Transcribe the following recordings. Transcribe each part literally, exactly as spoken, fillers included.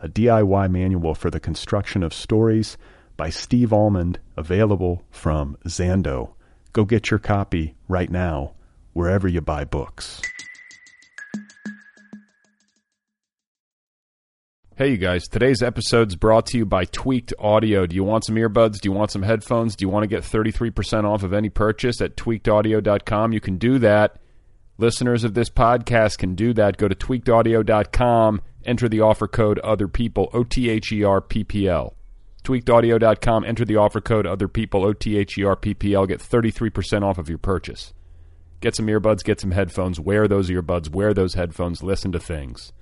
a D I Y manual for the construction of stories by Steve Almond, available from Zando. Go get your copy right now, wherever you buy books. Hey you guys, today's episode's brought to you by Tweaked Audio. Do you want some earbuds? Do you want some headphones? Do you want to get thirty-three percent off of any purchase at tweaked audio dot com? You can do that. Listeners of this podcast can do that. Go to tweaked audio dot com, enter the offer code OTHERPEOPLE, O T H E R P P L. tweaked audio dot com, enter the offer code OTHERPEOPLE, O T H E R P P L, get thirty-three percent off of your purchase. Get some earbuds, get some headphones, wear those earbuds, wear those headphones, listen to things.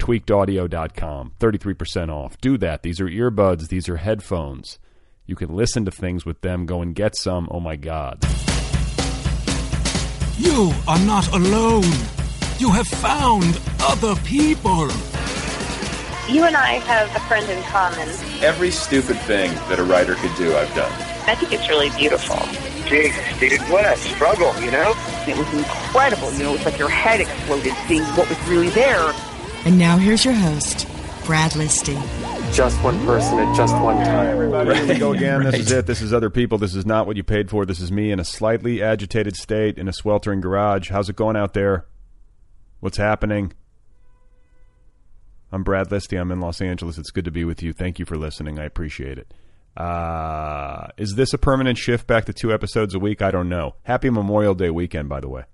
tweaked audio dot com, thirty-three percent off. Do that. These are earbuds, these are headphones. You can listen to things with them. Go and get some. Oh my God. You are not alone. You have found other people. You and I have a friend in common. Every stupid thing that a writer could do, I've done. I think it's really beautiful. Jesus, dude, what a struggle, you know? It was incredible. You know, it's like your head exploded seeing what was really there. And now here's your host, Brad Listy. Just one person at just one time. Hey everybody, right. Here we go again. Right. This is it. This is Other People. This is not what you paid for. This is me in a slightly agitated state in a sweltering garage. How's it going out there? What's happening? I'm Brad Listy. I'm in Los Angeles. It's good to be with you. Thank you for listening. I appreciate it. Uh, is this a permanent shift back to two episodes a week? I don't know. Happy Memorial Day weekend, by the way.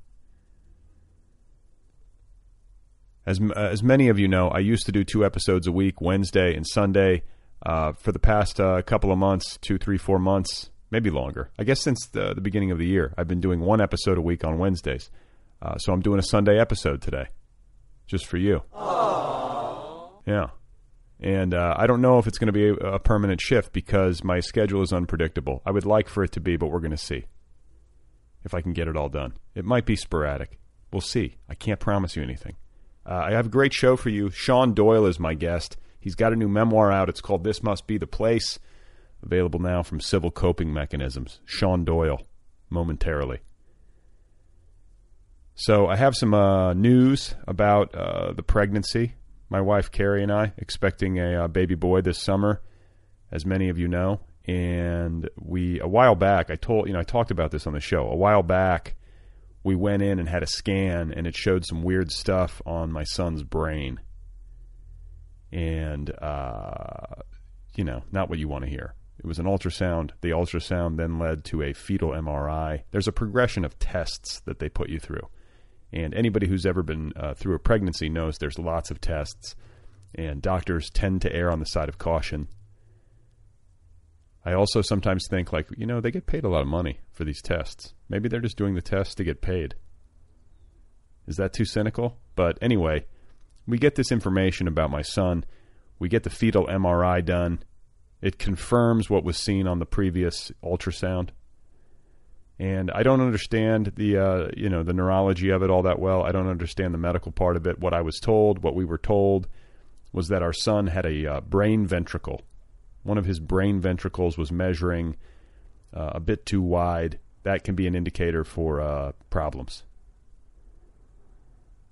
As uh, as many of you know, I used to do two episodes a week, Wednesday and Sunday, uh, for the past uh, couple of months, two, three, four months, maybe longer. I guess since the, the beginning of the year, I've been doing one episode a week on Wednesdays. Uh, so I'm doing a Sunday episode today, just for you. Aww. Yeah. And uh, I don't know if it's going to be a, a permanent shift because my schedule is unpredictable. I would like for it to be, but we're going to see if I can get it all done. It might be sporadic. We'll see. I can't promise you anything. Uh, I have a great show for you. Sean Doyle is my guest. He's got a new memoir out. It's called This Must Be the Place. Available now from Civil Coping Mechanisms. Sean Doyle, momentarily. So I have some uh, news about uh, the pregnancy. My wife Carrie and I expecting a uh, baby boy this summer, as many of you know. And we a while back, I told you know I talked about this on the show. A while back, we went in and had a scan, and it showed some weird stuff on my son's brain. And, uh, you know, not what you want to hear. It was an ultrasound. The ultrasound then led to a fetal M R I. There's a progression of tests that they put you through. And anybody who's ever been uh, through a pregnancy knows there's lots of tests, and doctors tend to err on the side of caution. I also sometimes think, like, you know, they get paid a lot of money for these tests. Maybe they're just doing the tests to get paid. Is that too cynical? But anyway, we get this information about my son. We get the fetal M R I done. It confirms what was seen on the previous ultrasound. And I don't understand the, uh, you know, the neurology of it all that well. I don't understand the medical part of it. What I was told, what we were told, was that our son had a uh, brain ventricle. One of his brain ventricles was measuring uh, a bit too wide. That can be an indicator for uh, problems.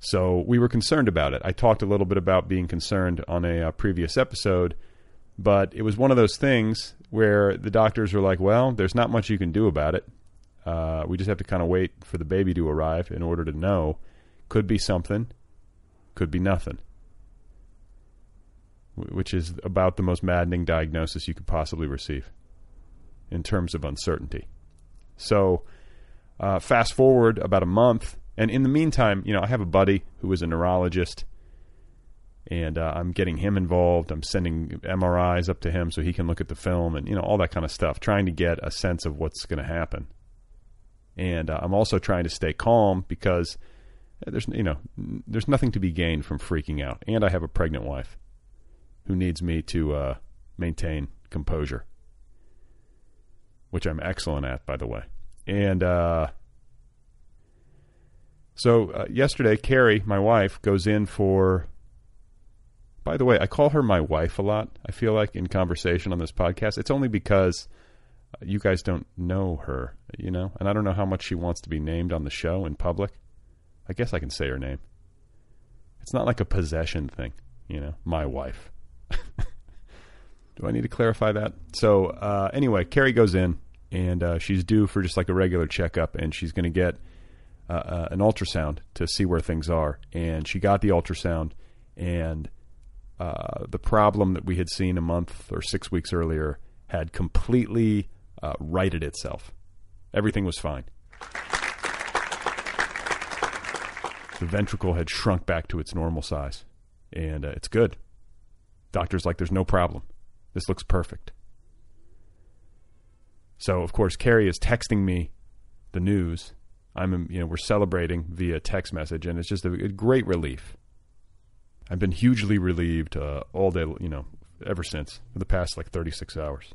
So we were concerned about it. I talked a little bit about being concerned on a uh, previous episode, but it was one of those things where the doctors were like, well, there's not much you can do about it. Uh, we just have to kind of wait for the baby to arrive in order to know. Could be something, could be nothing. Which is about the most maddening diagnosis you could possibly receive. in terms of uncertainty. So uh, fast forward about a month, and in the meantime, you know, I have a buddy who is a neurologist, and uh, I'm getting him involved. I'm sending M R Is up to him so he can look at the film and, you know, all that kind of stuff, trying to get a sense of what's going to happen. And uh, I'm also trying to stay calm because there's, you know, there's nothing to be gained from freaking out. And I have a pregnant wife who needs me to uh, maintain composure, which I'm excellent at, by the way. And uh, so uh, yesterday, Carrie, my wife, goes in for... By the way, I call her my wife a lot, I feel like, in conversation on this podcast. It's only because you guys don't know her, you know? And I don't know how much she wants to be named on the show in public. I guess I can say her name. It's not like a possession thing, you know? My wife. Do I need to clarify that? So, uh, anyway, Carrie goes in, and uh, she's due for just like a regular checkup, and she's going to get uh, uh, an ultrasound to see where things are. And she got the ultrasound, and... Uh, the problem that we had seen a month or six weeks earlier had completely uh, righted itself. Everything was fine. The ventricle had shrunk back to its normal size, and uh, it's good. Doctor's like, there's no problem. This looks perfect. So, of course, Carrie is texting me the news. I'm, you know, we're celebrating via text message, and it's just a, a great relief. I've been hugely relieved uh, all day, you know, ever since, for the past, like, thirty-six hours.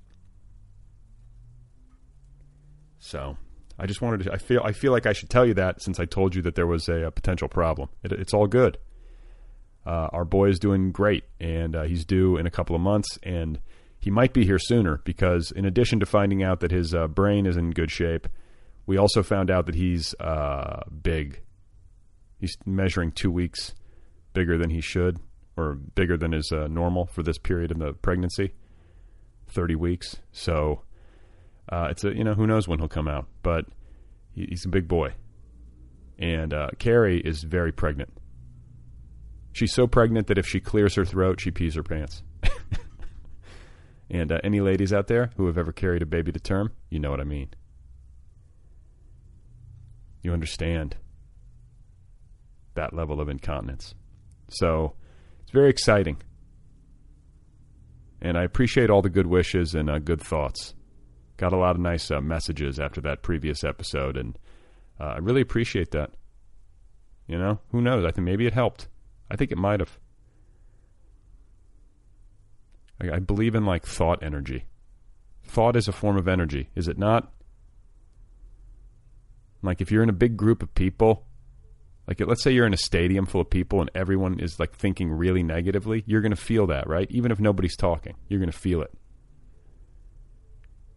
So, I just wanted to, I feel I feel like I should tell you that since I told you that there was a, a potential problem. It, it's all good. Uh, our boy is doing great, and uh, he's due in a couple of months, and he might be here sooner because in addition to finding out that his uh, brain is in good shape, we also found out that he's uh, big. He's measuring two weeks bigger than he should, or bigger than is uh, normal for this period in the pregnancy, thirty weeks. So uh, it's a, you know, who knows when he'll come out, but he, he's a big boy. And uh, Carrie is very pregnant. She's so pregnant that if she clears her throat, she pees her pants. And uh, any ladies out there who have ever carried a baby to term, you know what I mean. You understand that level of incontinence. So it's very exciting. And I appreciate all the good wishes and uh, good thoughts. Got a lot of nice uh, messages after that previous episode, and uh, I really appreciate that. You know, who knows? I think maybe it helped. I think it might have. I, I believe in, like, thought energy. Thought is a form of energy, is it not? Like, if you're in a big group of people... Like, let's say you're in a stadium full of people and everyone is, like, thinking really negatively. You're going to feel that, right? Even if nobody's talking, you're going to feel it.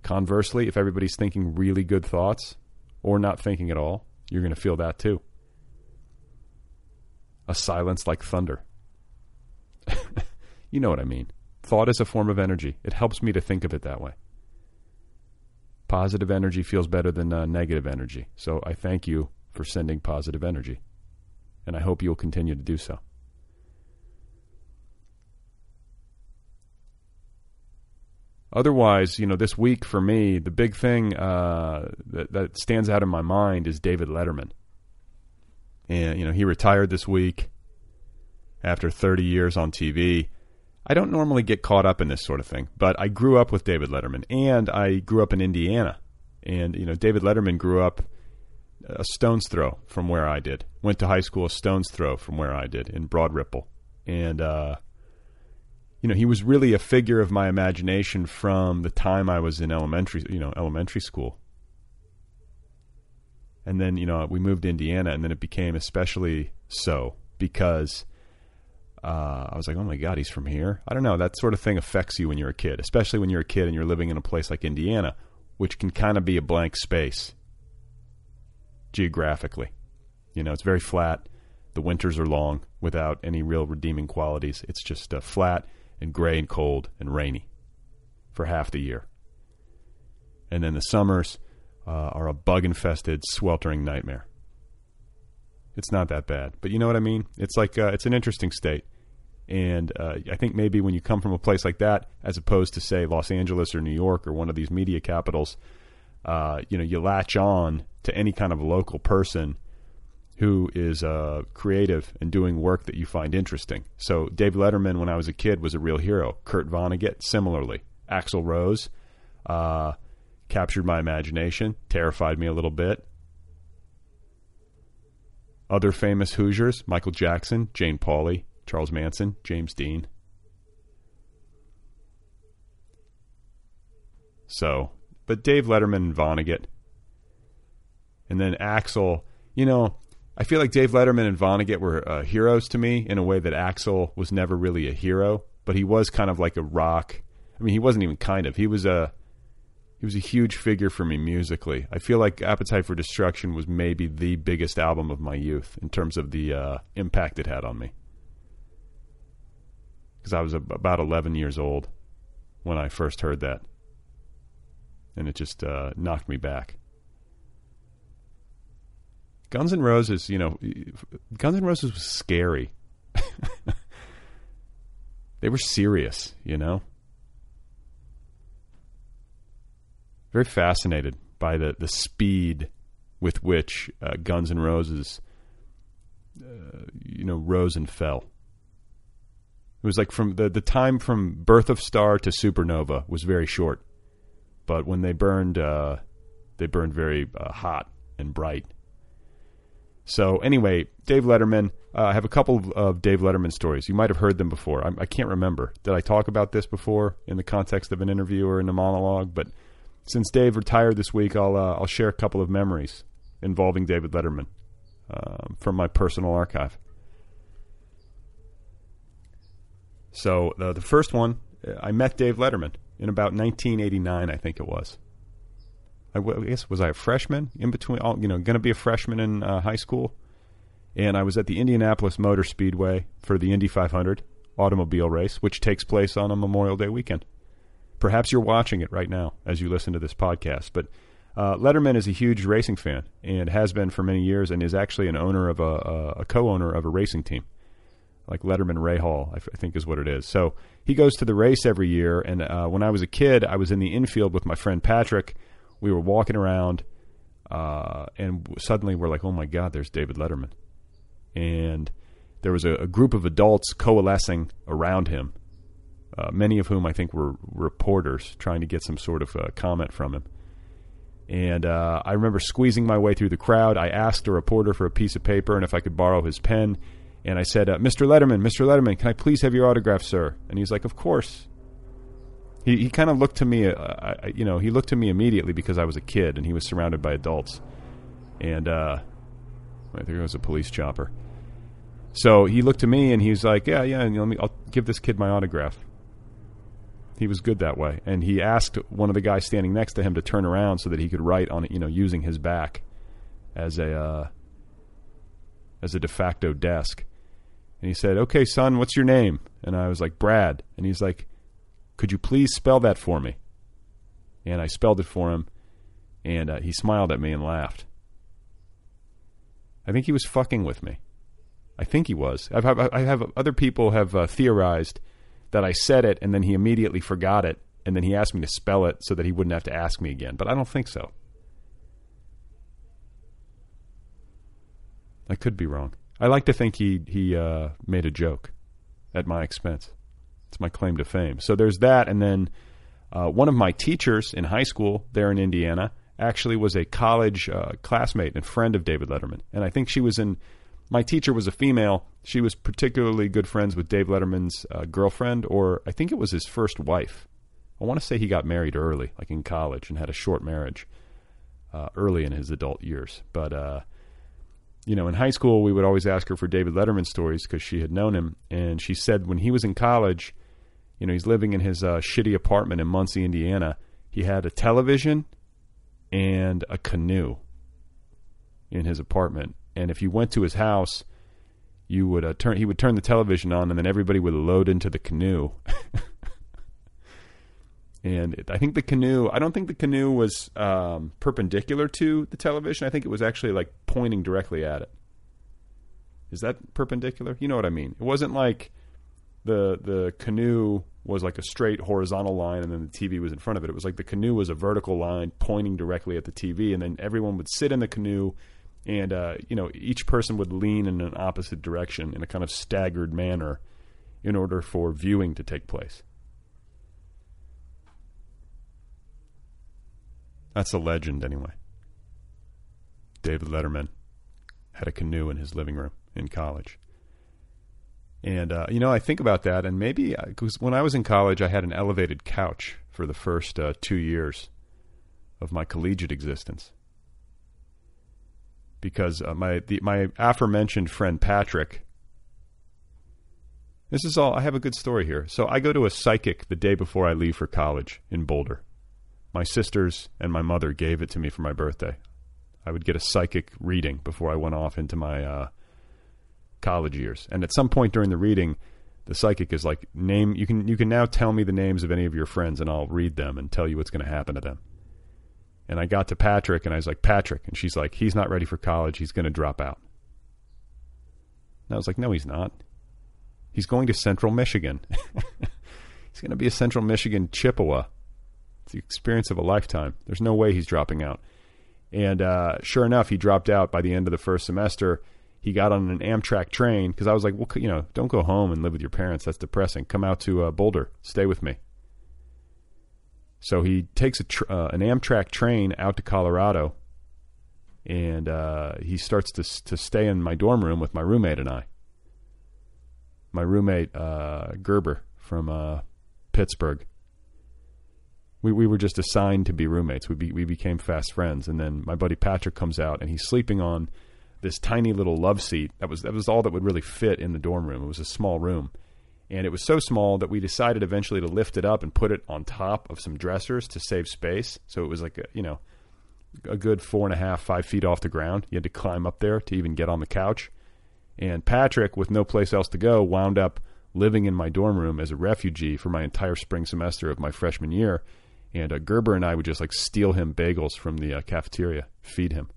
Conversely, if everybody's thinking really good thoughts or not thinking at all, you're going to feel that too. A silence like thunder. You know what I mean. Thought is a form of energy. It helps me to think of it that way. Positive energy feels better than uh, negative energy. So I thank you for sending positive energy. And I hope you'll continue to do so. Otherwise, you know, this week for me, the big thing uh, that, that stands out in my mind is David Letterman. And, you know, he retired this week after thirty years on T V. I don't normally get caught up in this sort of thing, but I grew up with David Letterman, and I grew up in Indiana. And, you know, David Letterman grew up a stone's throw from where I did. Went to high school a stone's throw from where I did in Broad Ripple. And, uh, you know, he was really a figure of my imagination from the time I was in elementary, you know, elementary school. And then, you know, we moved to Indiana, and then it became especially so because uh, I was like, oh my God, he's from here. I don't know. That sort of thing affects you when you're a kid, especially when you're a kid and you're living in a place like Indiana, which can kind of be a blank space. Geographically, you know, it's very flat. The winters are long without any real redeeming qualities. It's just uh, flat and gray and cold and rainy for half the year. And then the summers uh, are a bug-infested, sweltering nightmare. It's not that bad, but you know what I mean? It's like, uh, it's an interesting state. And uh, I think maybe when you come from a place like that, as opposed to, say, Los Angeles or New York or one of these media capitals, uh, you know, you latch on to any kind of local person who is uh, creative and doing work that you find interesting. So Dave Letterman, when I was a kid, was a real hero. Kurt Vonnegut, similarly. Axl Rose uh, captured my imagination, terrified me a little bit. Other famous Hoosiers, Michael Jackson, Jane Pauley, Charles Manson, James Dean. So, but Dave Letterman and Vonnegut. And then Axl, you know, I feel like Dave Letterman and Vonnegut were uh, heroes to me in a way that Axl was never really a hero, but he was kind of like a rock. I mean, he wasn't even kind of. He was a he was a huge figure for me musically. I feel like Appetite for Destruction was maybe the biggest album of my youth in terms of the uh, impact it had on me. Because I was about eleven years old when I first heard that. And it just uh, knocked me back. Guns N' Roses, you know, Guns N' Roses was scary. They were serious, you know. Very fascinated by the, the speed with which uh, Guns N' Roses, uh, you know, rose and fell. It was like from the, the time from Birth of Star to Supernova was very short, but when they burned, uh, they burned very uh, hot and bright. So anyway, Dave Letterman, uh, I have a couple of, of Dave Letterman stories. You might have heard them before. I, I can't remember. Did I talk about this before in the context of an interview or in a monologue? But since Dave retired this week, I'll uh, I'll share a couple of memories involving David Letterman um, from my personal archive. So uh, the first one, I met Dave Letterman in about nineteen eighty-nine, I think it was. I, w- I guess, was I a freshman? In between, all, you know, going to be a freshman in uh, high school. And I was at the Indianapolis Motor Speedway for the Indy five hundred automobile race, which takes place on a Memorial Day weekend. Perhaps you're watching it right now as you listen to this podcast. But uh, Letterman is a huge racing fan and has been for many years and is actually an owner of a, a, a co-owner of a racing team. Like Letterman Ray Hall, I, f- I think is what it is. So he goes to the race every year. And uh, when I was a kid, I was in the infield with my friend Patrick. We were walking around uh, and suddenly we're like, oh my God, there's David Letterman. And there was a, a group of adults coalescing around him, uh, many of whom I think were reporters trying to get some sort of uh, comment from him. And uh, I remember squeezing my way through the crowd. I asked a reporter for a piece of paper and if I could borrow his pen. And I said, uh, Mister Letterman, Mister Letterman, can I please have your autograph, sir? And he's like, of course. He he kind of looked to me, uh, I, you know, he looked to me immediately because I was a kid and he was surrounded by adults. And uh, I think it was a police chopper. So he looked to me and he was like, yeah, yeah, and let me, I'll give this kid my autograph. He was good that way. And he asked one of the guys standing next to him to turn around so that he could write on it, you know, using his back as a uh, as a de facto desk. And he said, okay, son, what's your name? And I was like, Brad. And he's like, could you please spell that for me? And I spelled it for him. And uh, he smiled at me and laughed. I think he was fucking with me. I think he was. I've, I've, I have other people have uh, theorized that I said it and then he immediately forgot it. And then he asked me to spell it so that he wouldn't have to ask me again. But I don't think so. I could be wrong. I like to think he he uh, made a joke at my expense. It's my claim to fame. So there's that. And then uh, one of my teachers in high school there in Indiana actually was a college uh, classmate and friend of David Letterman. And I think she was in, my teacher was a female. She was particularly good friends with Dave Letterman's uh, girlfriend, or I think it was his first wife. I want to say he got married early, like in college, and had a short marriage uh, early in his adult years. But, uh, you know, in high school, we would always ask her for David Letterman stories because she had known him. And she said when he was in college, you know, he's living in his uh, shitty apartment in Muncie, Indiana. He had a television and a canoe in his apartment. And if you went to his house, you would uh, turn. He would turn the television on and then everybody would load into the canoe. And I think the canoe, I don't think the canoe was um, perpendicular to the television. I think it was actually like pointing directly at it. Is that perpendicular? You know what I mean. It wasn't like the the canoe was like a straight horizontal line, and then the T V was in front of it. It was like the canoe was a vertical line pointing directly at the T V, and then everyone would sit in the canoe, and uh, you know, each person would lean in an opposite direction in a kind of staggered manner in order for viewing to take place. That's a legend, anyway. David Letterman had a canoe in his living room in college. And, uh, you know, I think about that, and maybe, because when I was in college, I had an elevated couch for the first uh, two years of my collegiate existence. Because uh, my the, my aforementioned friend Patrick, this is all, I have a good story here. So I go to a psychic the day before I leave for college in Boulder. My sisters and my mother gave it to me for my birthday. I would get a psychic reading before I went off into my uh, college years. And at some point during the reading, the psychic is like, "Name you can you can now tell me the names of any of your friends, and I'll read them and tell you what's going to happen to them." And I got to Patrick, and I was like, "Patrick," and she's like, "He's not ready for college. He's going to drop out." And I was like, "No, he's not. He's going to Central Michigan. He's going to be a Central Michigan Chippewa. It's the experience of a lifetime. There's no way he's dropping out." And uh, sure enough, he dropped out by the end of the first semester. He got on an Amtrak train because I was like, well, you know, don't go home and live with your parents. That's depressing. Come out to uh, Boulder. Stay with me. So he takes a tr- uh, an Amtrak train out to Colorado, and uh, he starts to to stay in my dorm room with my roommate and I. My roommate, uh, Gerber from uh, Pittsburgh. We we were just assigned to be roommates. We be, we became fast friends. And then my buddy Patrick comes out, and he's sleeping on this tiny little love seat. That was that was all that would really fit in the dorm room. It was a small room. And it was so small that we decided eventually to lift it up and put it on top of some dressers to save space. So it was like, a, you know, a good four and a half, five feet off the ground. You had to climb up there to even get on the couch. And Patrick, with no place else to go, wound up living in my dorm room as a refugee for my entire spring semester of my freshman year. And uh, Gerber and I would just like steal him bagels from the uh, cafeteria, feed him.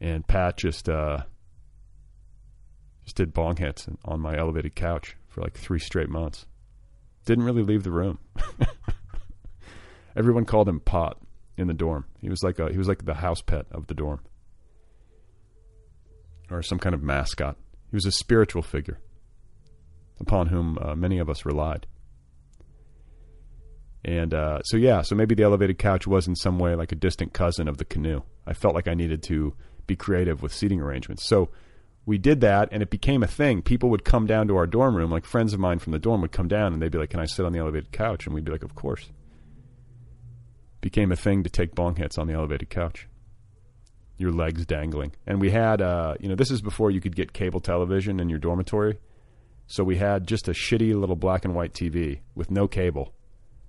And Pat just uh, just did bong hits on my elevated couch for like three straight months. Didn't really leave the room. Everyone called him Pot in the dorm. He was like a, he was like the house pet of the dorm, or some kind of mascot. He was a spiritual figure upon whom uh, many of us relied. And uh, so, yeah, so maybe the elevated couch was in some way like a distant cousin of the canoe. I felt like I needed to be creative with seating arrangements. So we did that, and it became a thing. People would come down to our dorm room, like friends of mine from the dorm would come down, and they'd be like, "Can I sit on the elevated couch?" And we'd be like, "Of course." Became a thing to take bong hits on the elevated couch. Your legs dangling. And we had, uh, you know, this is before you could get cable television in your dormitory. So we had just a shitty little black and white T V with no cable.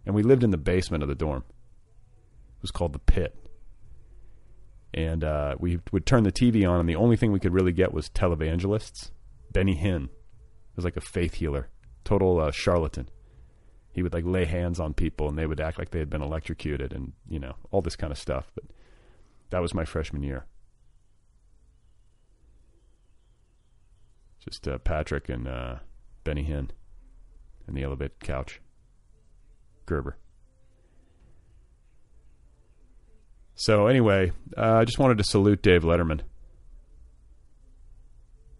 And we lived in the basement of the dorm. It was called the Pit. And uh, we would turn the T V on, and the only thing we could really get was televangelists. Benny Hinn was like a faith healer, total uh, charlatan. He would like lay hands on people, and they would act like they had been electrocuted, and you know, all this kind of stuff. But that was my freshman year. Just uh, Patrick and uh, Benny Hinn and the elevated couch. Gerber. So anyway, uh, I just wanted to salute Dave Letterman.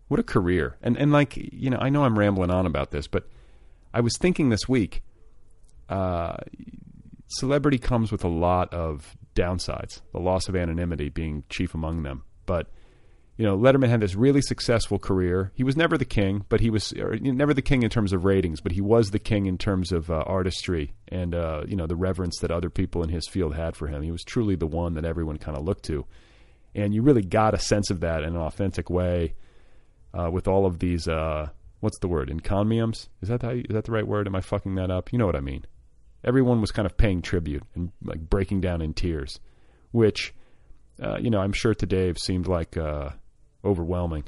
What a career. And, and like, you know, I know I'm rambling on about this, but I was thinking this week, uh, celebrity comes with a lot of downsides, the loss of anonymity being chief among them. But, you know, Letterman had this really successful career. He was never the king, but he was or, you know, never the king in terms of ratings, but he was the king in terms of uh, artistry and, uh, you know, the reverence that other people in his field had for him. He was truly the one that everyone kind of looked to. And you really got a sense of that in an authentic way uh, with all of these, uh, what's the word, encomiums? Is that, how you, is that the right word? Am I fucking that up? You know what I mean. Everyone was kind of paying tribute and like breaking down in tears, which, uh, you know, I'm sure to Dave seemed like... Uh, overwhelming,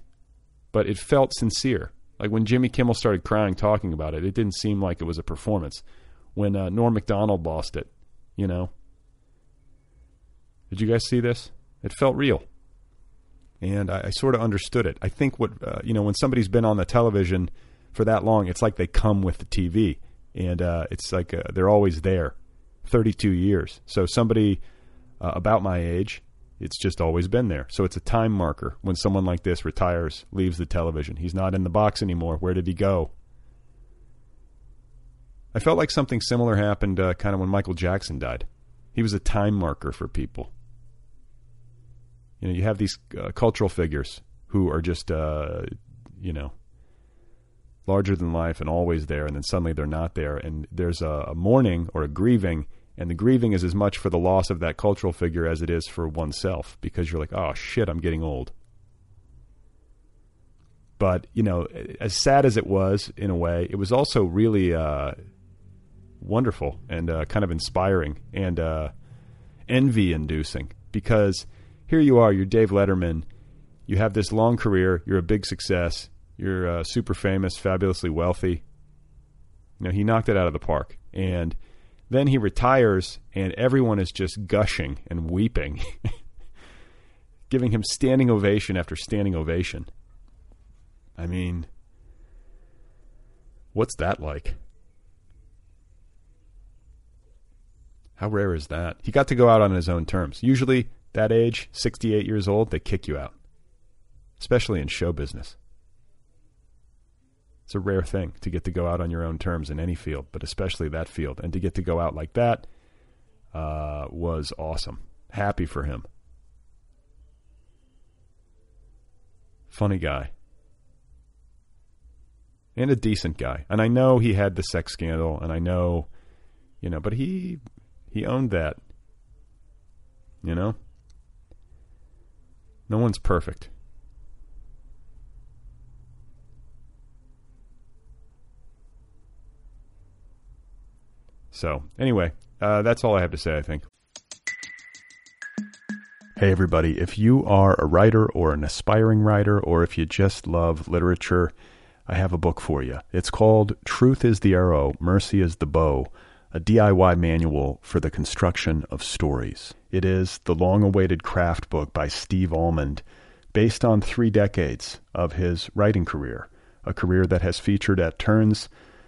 but it felt sincere. Like when Jimmy Kimmel started crying talking about it, it didn't seem like it was a performance. When uh, Norm Macdonald lost it, you know, did you guys see this? It felt real, and I, I sort of understood it. I think what uh, you know, when somebody's been on the television for that long, it's like they come with the T V, and uh, it's like uh, they're always there. thirty-two years. So somebody uh, about my age, it's just always been there. So it's a time marker when someone like this retires, leaves the television. He's not in the box anymore. Where did he go? I felt like something similar happened uh, kind of when Michael Jackson died. He was a time marker for people. You know, you have these uh, cultural figures who are just, uh, you know, larger than life and always there, and then suddenly they're not there. And there's a, a mourning or a grieving, and the grieving is as much for the loss of that cultural figure as it is for oneself, because you're like, oh shit, I'm getting old. But, you know, as sad as it was in a way, it was also really uh, wonderful and uh, kind of inspiring and uh, envy-inducing, because here you are, you're Dave Letterman, you have this long career, you're a big success, you're uh, super famous, fabulously wealthy. You know, he knocked it out of the park. And then he retires, and everyone is just gushing and weeping, giving him standing ovation after standing ovation. I mean, what's that like? How rare is that? He got to go out on his own terms. Usually, that age, sixty-eight years old, they kick you out, especially in show business. It's a rare thing to get to go out on your own terms in any field, but especially that field. And to get to go out like that uh, was awesome. Happy for him. Funny guy. And a decent guy. And I know he had the sex scandal, and I know, you know, but he he owned that. You know? No one's perfect. So, anyway, uh, that's all I have to say, I think. Hey, everybody. If you are a writer or an aspiring writer, or if you just love literature, I have a book for you. It's called Truth is the Arrow, Mercy is the Bow, a D I Y manual for the construction of stories. It is the long-awaited craft book by Steve Almond, based on three decades of his writing career, a career that has featured at turns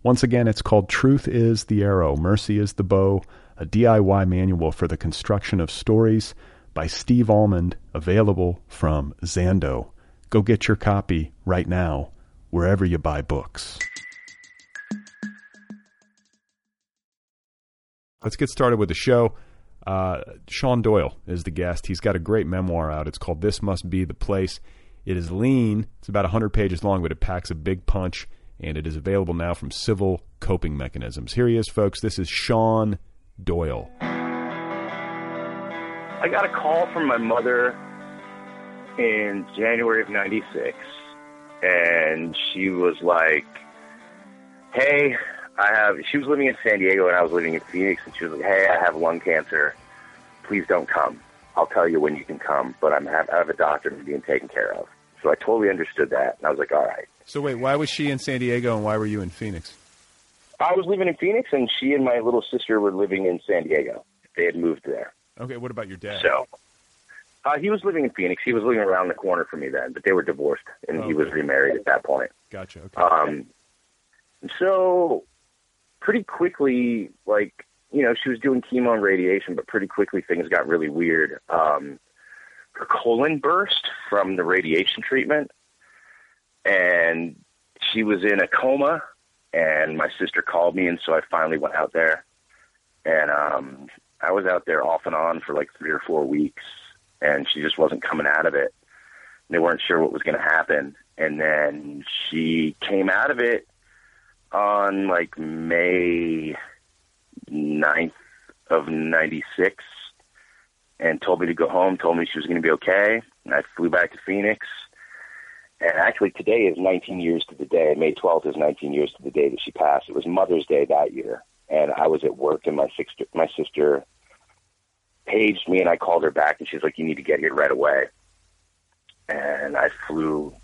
Once again, it's called Truth is the Arrow, Mercy is the Bow, a D I Y manual for the construction of stories by Steve Almond, available from Zando. Go get your copy right now, wherever you buy books. Let's get started with the show. Uh, Sean Doyle is the guest. He's got a great memoir out. It's called This Must Be the Place. It is lean. It's about one hundred pages long, but it packs a big punch. And it is available now from Civil Coping Mechanisms. Here he is, folks. This is Sean Doyle. I got a call from my mother in January of ninety-six. And she was like, hey, I have... She was living in San Diego and I was living in Phoenix. And she was like, hey, I have lung cancer. Please don't come. I'll tell you when you can come. But I'm have, I have a doctor being taken care of. So I totally understood that. And I was like, all right. So wait, why was she in San Diego and why were you in Phoenix? I was living in Phoenix, and she and my little sister were living in San Diego. They had moved there. Okay, what about your dad? So, uh, he was living in Phoenix. He was living around the corner from me then, but they were divorced, and oh, he was okay. remarried at that point. Gotcha, okay. Um, so pretty quickly, like, you know, she was doing chemo and radiation, but pretty quickly things got really weird. Um, her colon burst from the radiation treatment. And she was in a coma, and my sister called me, and so I finally went out there. And um, I was out there off and on for like three or four weeks, and she just wasn't coming out of it. And they weren't sure what was going to happen. And then she came out of it on like May ninth of ninety-six and told me to go home, told me she was going to be okay. And I flew back to Phoenix. And actually today is nineteen years to the day. May twelfth is nineteen years to the day that she passed. It was Mother's Day that year. And I was at work, and my sister, my sister paged me, and I called her back, and she's like, you need to get here right away. And I flew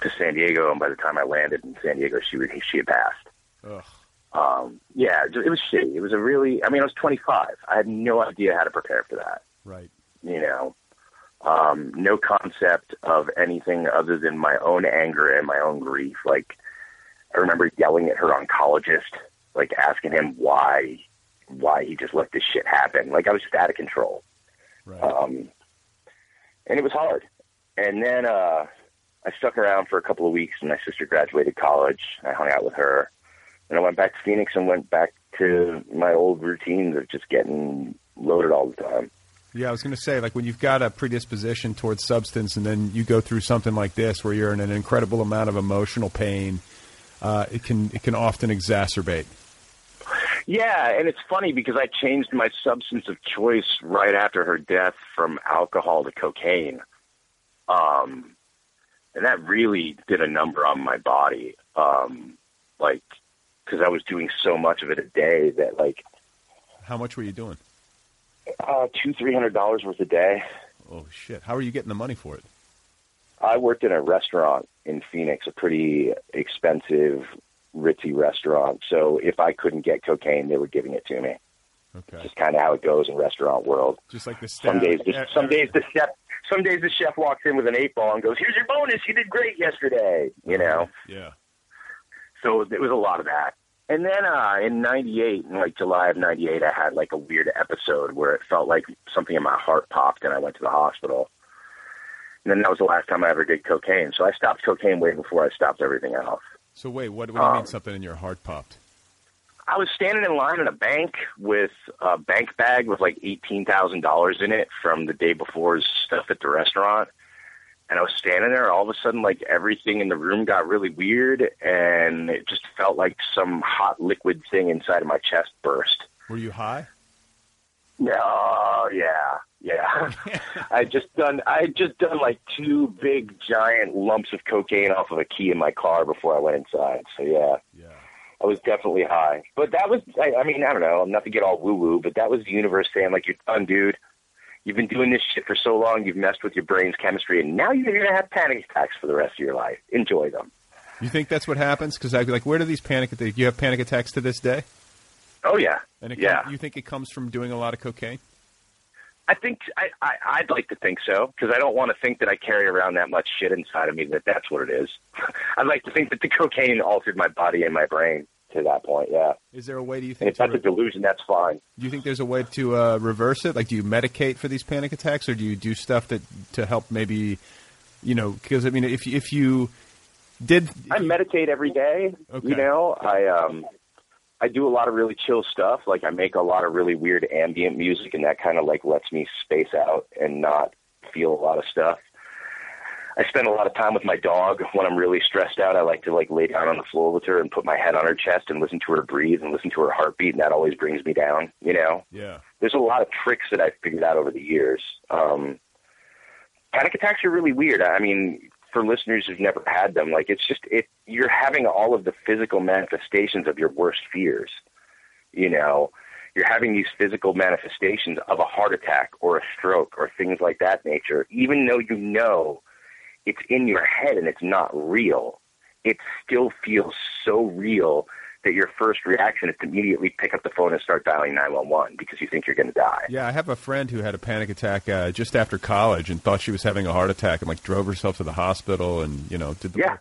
to San Diego, and by the time I landed in San Diego, she was, she had passed. Ugh. Um, yeah, it was shitty. It was a really, I mean, I was twenty-five. I had no idea how to prepare for that. Right. You know, um, no concept of anything other than my own anger and my own grief. Like, I remember yelling at her oncologist, like asking him why, why he just let this shit happen. Like, I was just out of control. Right. Um, and it was hard. And then, uh, I stuck around for a couple of weeks, and my sister graduated college. I hung out with her, and I went back to Phoenix and went back to my old routines of just getting loaded all the time. Yeah, I was going to say, like, when you've got a predisposition towards substance and then you go through something like this where you're in an incredible amount of emotional pain, uh, it can it can often exacerbate. Yeah, and it's funny because I changed my substance of choice right after her death from alcohol to cocaine. Um. And that really did a number on my body, um, like, because I was doing so much of it a day that, like... How much were you doing? Uh, two, three hundred dollars worth a day. Oh, shit. How are you getting the money for it? I worked in a restaurant in Phoenix, a pretty expensive, ritzy restaurant. So if I couldn't get cocaine, they were giving it to me. Okay. Just kind of how it goes in restaurant world. Just like the staff. Some days, just, some days the chef, some days the chef walks in with an eight ball and goes, "Here's your bonus. You did great yesterday." You know. Yeah. So it was a lot of that. And then uh, in ninety-eight, in like July of ninety-eight, I had like a weird episode where it felt like something in my heart popped, and I went to the hospital. And then that was the last time I ever did cocaine. So I stopped cocaine way before I stopped everything else. So wait, what, what do you um, mean something in your heart popped? I was standing in line in a bank with a bank bag with like eighteen thousand dollars in it from the day before's stuff at the restaurant. And I was standing there. All of a sudden, like, everything in the room got really weird. And it just felt like some hot liquid thing inside of my chest burst. Were you high? No. Yeah. Yeah. I had just done, I had just done like two big giant lumps of cocaine off of a key in my car before I went inside. So yeah. Yeah. I was definitely high, but that was, I, I mean, I don't know, not to get all woo woo, but that was the universe saying, like, you're done, dude. You've been doing this shit for so long. You've messed with your brain's chemistry, and now you're going to have panic attacks for the rest of your life. Enjoy them. You think that's what happens? Cause I'd be like, where do these panic attacks, you have panic attacks to this day? Oh yeah. And it yeah. Comes, you think it comes from doing a lot of cocaine? I think I, I I'd like to think so, because I don't want to think that I carry around that much shit inside of me that that's what it is. I'd like to think that the cocaine altered my body and my brain to that point. Yeah. Is there a way, do you think, and if that's re- a delusion, that's fine. Do you think there's a way to uh, reverse it? Like, do you medicate for these panic attacks, or do you do stuff that to help maybe, you know? Because I mean, if if you did, I meditate every day. Okay. You know, I um. I do a lot of really chill stuff. Like, I make a lot of really weird ambient music, and that kind of like lets me space out and not feel a lot of stuff. I spend a lot of time with my dog. When I'm really stressed out, I like to like lay down on the floor with her and put my head on her chest and listen to her breathe and listen to her heartbeat. And that always brings me down, you know? Yeah. There's a lot of tricks that I've figured out over the years. Um, panic attacks are really weird. I mean, for listeners who've never had them, like, it's just, it, you're having all of the physical manifestations of your worst fears. You know, you're having these physical manifestations of a heart attack or a stroke or things like that nature, even though, you know, it's in your head and it's not real. It still feels so real that your first reaction is to immediately pick up the phone and start dialing nine one one because you think you're going to die. Yeah, I have a friend who had a panic attack uh, just after college and thought she was having a heart attack and, like, drove herself to the hospital and, you know, did the... Yeah.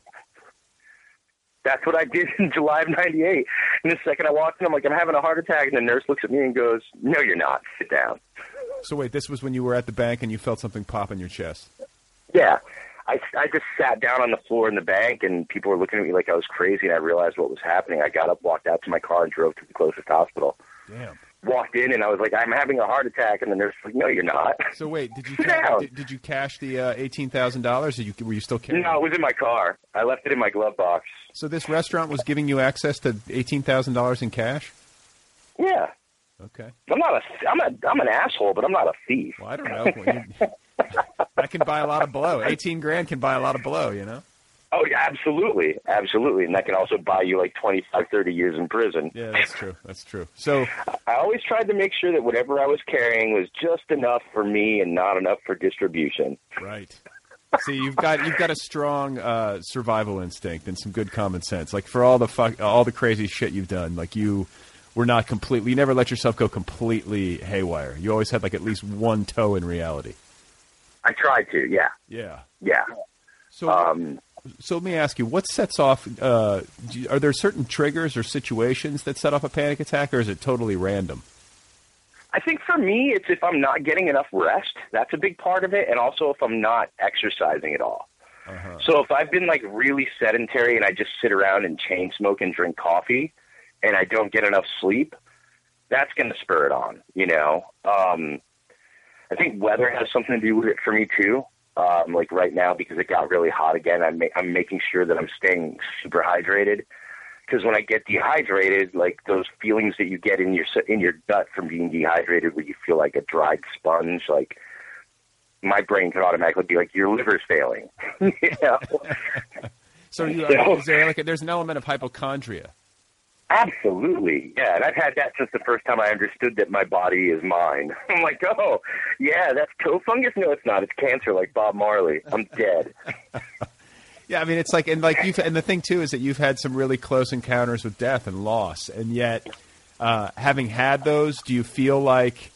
That's what I did in July of ninety-eight. And the second I walked in, I'm like, I'm having a heart attack. And the nurse looks at me and goes, no, you're not. Sit down. So wait, this was when you were at the bank and you felt something pop in your chest? Yeah. I, I just sat down on the floor in the bank, and people were looking at me like I was crazy, and I realized what was happening. I got up, walked out to my car, and drove to the closest hospital. Damn. Walked in, and I was like, I'm having a heart attack, and the nurse was like, no, you're not. So wait, did you ca- did, did you cash the uh, eighteen thousand dollars, or you, were you still carrying it? No, it was in my car. I left it in my glove box. So this restaurant was giving you access to eighteen thousand dollars in cash? Yeah. Okay. I'm not a, I'm a, I'm an asshole, but I'm not a thief. Well, I don't know. I can buy a lot of blow. eighteen grand can buy a lot of blow, you know? Oh, yeah, absolutely. Absolutely. And that can also buy you like twenty-five, thirty years in prison. Yeah, that's true. That's true. So I always tried to make sure that whatever I was carrying was just enough for me and not enough for distribution. Right. See, you've got you've got a strong uh, survival instinct and some good common sense. Like for all the fuck, all the crazy shit you've done, like you were not completely, you never let yourself go completely haywire. You always had like at least one toe in reality. I tried to, yeah. Yeah. Yeah. So um, so let me ask you, what sets off, uh, do, are there certain triggers or situations that set off a panic attack, or is it totally random? I think for me, it's if I'm not getting enough rest. That's a big part of it. And also if I'm not exercising at all. Uh-huh. So if I've been like really sedentary and I just sit around and chain smoke and drink coffee and I don't get enough sleep, that's going to spur it on, you know? Um, I think weather has something to do with it for me too. Um, like right now, because it got really hot again, I'm, ma- I'm making sure that I'm staying super hydrated, because when I get dehydrated, like those feelings that you get in your, in your gut from being dehydrated, where you feel like a dried sponge, like my brain could automatically be like, your liver's failing. You know? so you, so is there like a, there's an element of hypochondria. Absolutely. Yeah. And I've had that since the first time I understood that my body is mine. I'm like, oh, yeah, that's toe fungus. No, it's not. It's cancer, like Bob Marley. I'm dead. Yeah. I mean, it's like, and like you've, and the thing too is that you've had some really close encounters with death and loss. And yet, uh, having had those, do you feel like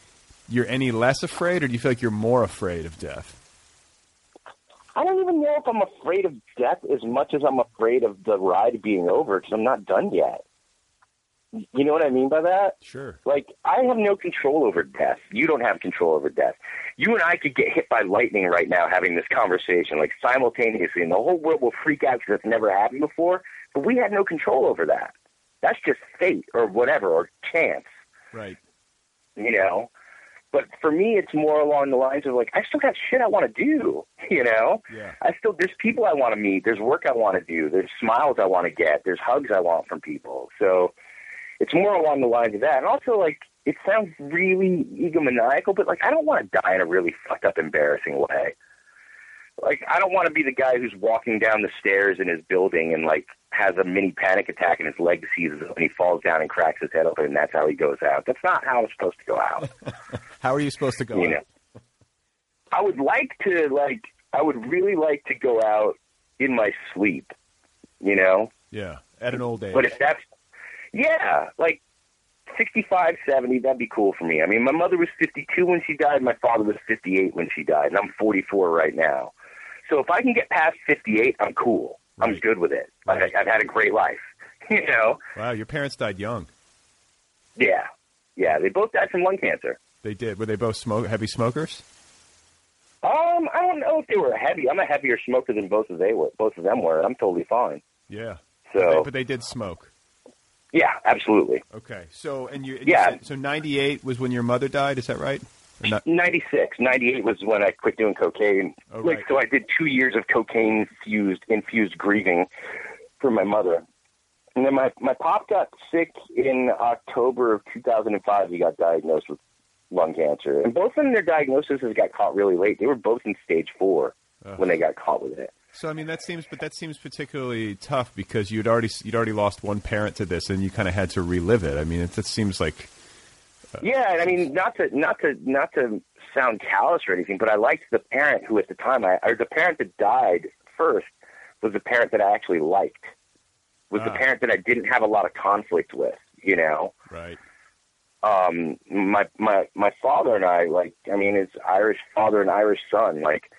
you're any less afraid, or do you feel like you're more afraid of death? I don't even know if I'm afraid of death as much as I'm afraid of the ride being over, because I'm not done yet. You know what I mean by that? Sure. Like, I have no control over death. You don't have control over death. You and I could get hit by lightning right now having this conversation, like, simultaneously, and the whole world will freak out because it's never happened before, but we had no control over that. That's just fate or whatever, or chance. Right. You know? But for me, it's more along the lines of, like, I still got shit I want to do, you know? Yeah. I still, there's people I want to meet. There's work I want to do. There's smiles I want to get. There's hugs I want from people. So it's more along the lines of that. And also, like, it sounds really egomaniacal, but, like, I don't want to die in a really fucked up, embarrassing way. Like, I don't want to be the guy who's walking down the stairs in his building and, like, has a mini panic attack and his leg seizes up and he falls down and cracks his head open and that's how he goes out. That's not how I'm supposed to go out. How are you supposed to go you out? Know? I would like to, like, I would really like to go out in my sleep, you know? Yeah, at an old age. But if that's... Yeah, like sixty-five, seventy, that'd be cool for me. I mean, my mother was fifty-two when she died. My father was fifty-eight when she died, and I'm forty-four right now. So if I can get past fifty-eight, I'm cool. Right. I'm good with it. Like, right. I've had a great life, you know? Wow, your parents died young. Yeah. Yeah, they both died from lung cancer. They did. Were they both smoke heavy smokers? Um, I don't know if they were heavy. I'm a heavier smoker than both of they were. Both of them were. I'm totally fine. Yeah. So, but they, but they did smoke. Yeah, absolutely. Okay, so and you, and yeah. you said, so ninety-eight was when your mother died, is that right? Or not? ninety-six, ninety-eight was when I quit doing cocaine. Oh, like, right. So I did two years of cocaine infused infused grieving for my mother, and then my my pop got sick in October of two thousand five. He got diagnosed with lung cancer, and both of them, their diagnoses got caught really late. They were both in stage four oh. when they got caught with it. So I mean that seems, but that seems particularly tough because you'd already you'd already lost one parent to this, and you kind of had to relive it. I mean, it, it seems like uh, yeah. I mean, not to not to not to sound callous or anything, but I liked the parent who at the time I or the parent that died first was the parent that I actually liked, was ah. the parent that I didn't have a lot of conflict with, you know? Right. Um, my my my father and I, like, I mean, it's Irish father and Irish son, like.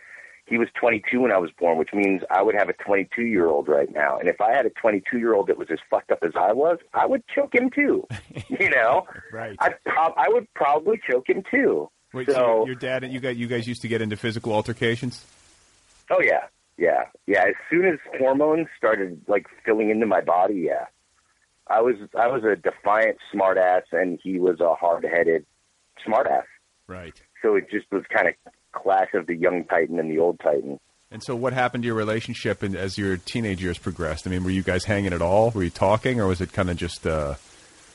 He was twenty-two when I was born, which means I would have a twenty-two-year-old right now. And if I had a twenty-two-year-old that was as fucked up as I was, I would choke him too. You know, right? I, prob- I would probably choke him too. Wait, so, so your dad and you guys, you guys used to get into physical altercations? Oh yeah, yeah, yeah. As soon as hormones started like filling into my body, yeah, I was I was a defiant smartass, and he was a hard-headed smartass. Right. So it just was kind of. Clash of the young Titan and the old Titan. And so what happened to your relationship and as your teenage years progressed? I mean, were you guys hanging at all? Were you talking, or was it kind of just uh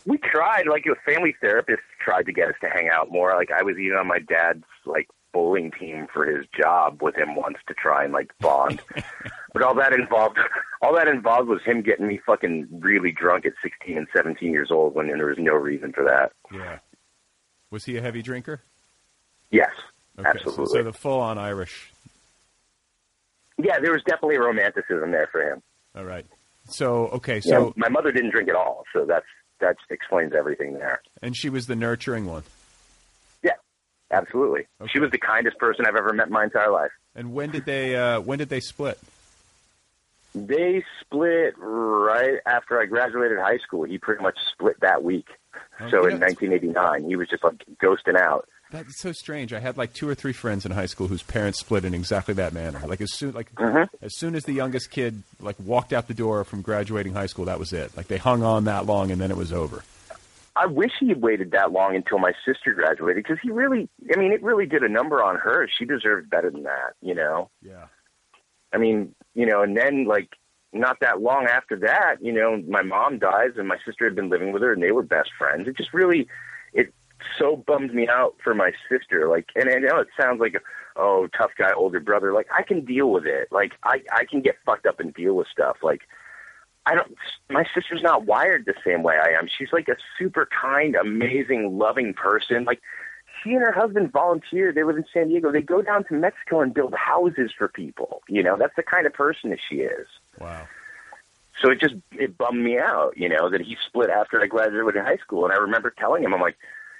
we tried, like, your family therapist tried to get us to hang out more. Like, I was even on my dad's like bowling team for his job with him once to try and like bond. But all that involved, all that involved was him getting me fucking really drunk at sixteen and seventeen years old when there was no reason for that. Yeah. Was he a heavy drinker? Yes, okay, absolutely. So, so the full-on Irish. Yeah, there was definitely romanticism there for him. All right. So, okay, so... Yeah, my mother didn't drink at all, so that's that explains everything there. And she was the nurturing one. Yeah, absolutely. Okay. She was the kindest person I've ever met in my entire life. And when did they uh, when did they split? They split right after I graduated high school. He pretty much split that week. Oh, so in nineteen eighty-nine, he was just like ghosting out. That's so strange. I had like two or three friends in high school whose parents split in exactly that manner. Like as soon, like mm-hmm. as soon as the youngest kid like walked out the door from graduating high school, that was it. Like they hung on that long, and then it was over. I wish he had waited that long until my sister graduated, because he really, I mean, it really did a number on her. She deserved better than that, you know. Yeah. I mean, you know, and then like not that long after that, you know, my mom dies, and my sister had been living with her, and they were best friends. It just really, it. so bummed me out for my sister. Like, and I know it sounds like, oh, tough guy, older brother. Like, I can deal with it. Like, I, I can get fucked up and deal with stuff. Like, I don't, my sister's not wired the same way I am. She's like a super kind, amazing, loving person. Like, she and her husband volunteer. They live in San Diego. They go down to Mexico and build houses for people. You know, that's the kind of person that she is. Wow. So it just, it bummed me out, you know, that he split after I graduated high school. And I remember telling him, I'm like,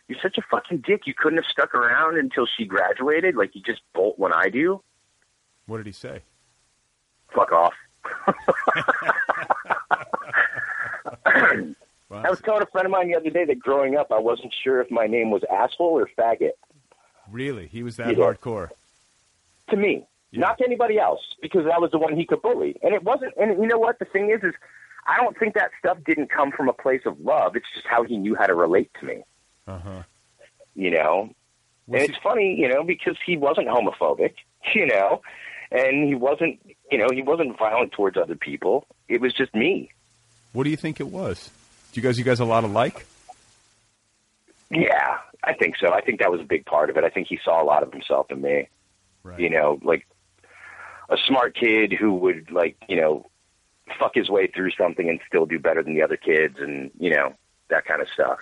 you're such a fucking dick. You couldn't have stuck around until she graduated. Like, you just bolt when I do. What did he say? Fuck off. Wow. I was telling a friend of mine the other day that growing up, I wasn't sure if my name was asshole or faggot. Really? He was that yeah. hardcore? To me. Yeah. Not to anybody else, because I was the one he could bully. And it wasn't, and you know what? The thing is, is I don't think that stuff didn't come from a place of love. It's just how he knew how to relate to me. Uh-huh. You know, was and it's he... funny, you know, because he wasn't homophobic, you know, and he wasn't, you know, he wasn't violent towards other people. It was just me. What do you think it was? Do you guys, you guys a lot alike? Yeah, I think so. I think that was a big part of it. I think he saw a lot of himself in me, right. You know, like a smart kid who would like, you know, fuck his way through something and still do better than the other kids. And, you know, that kind of stuff.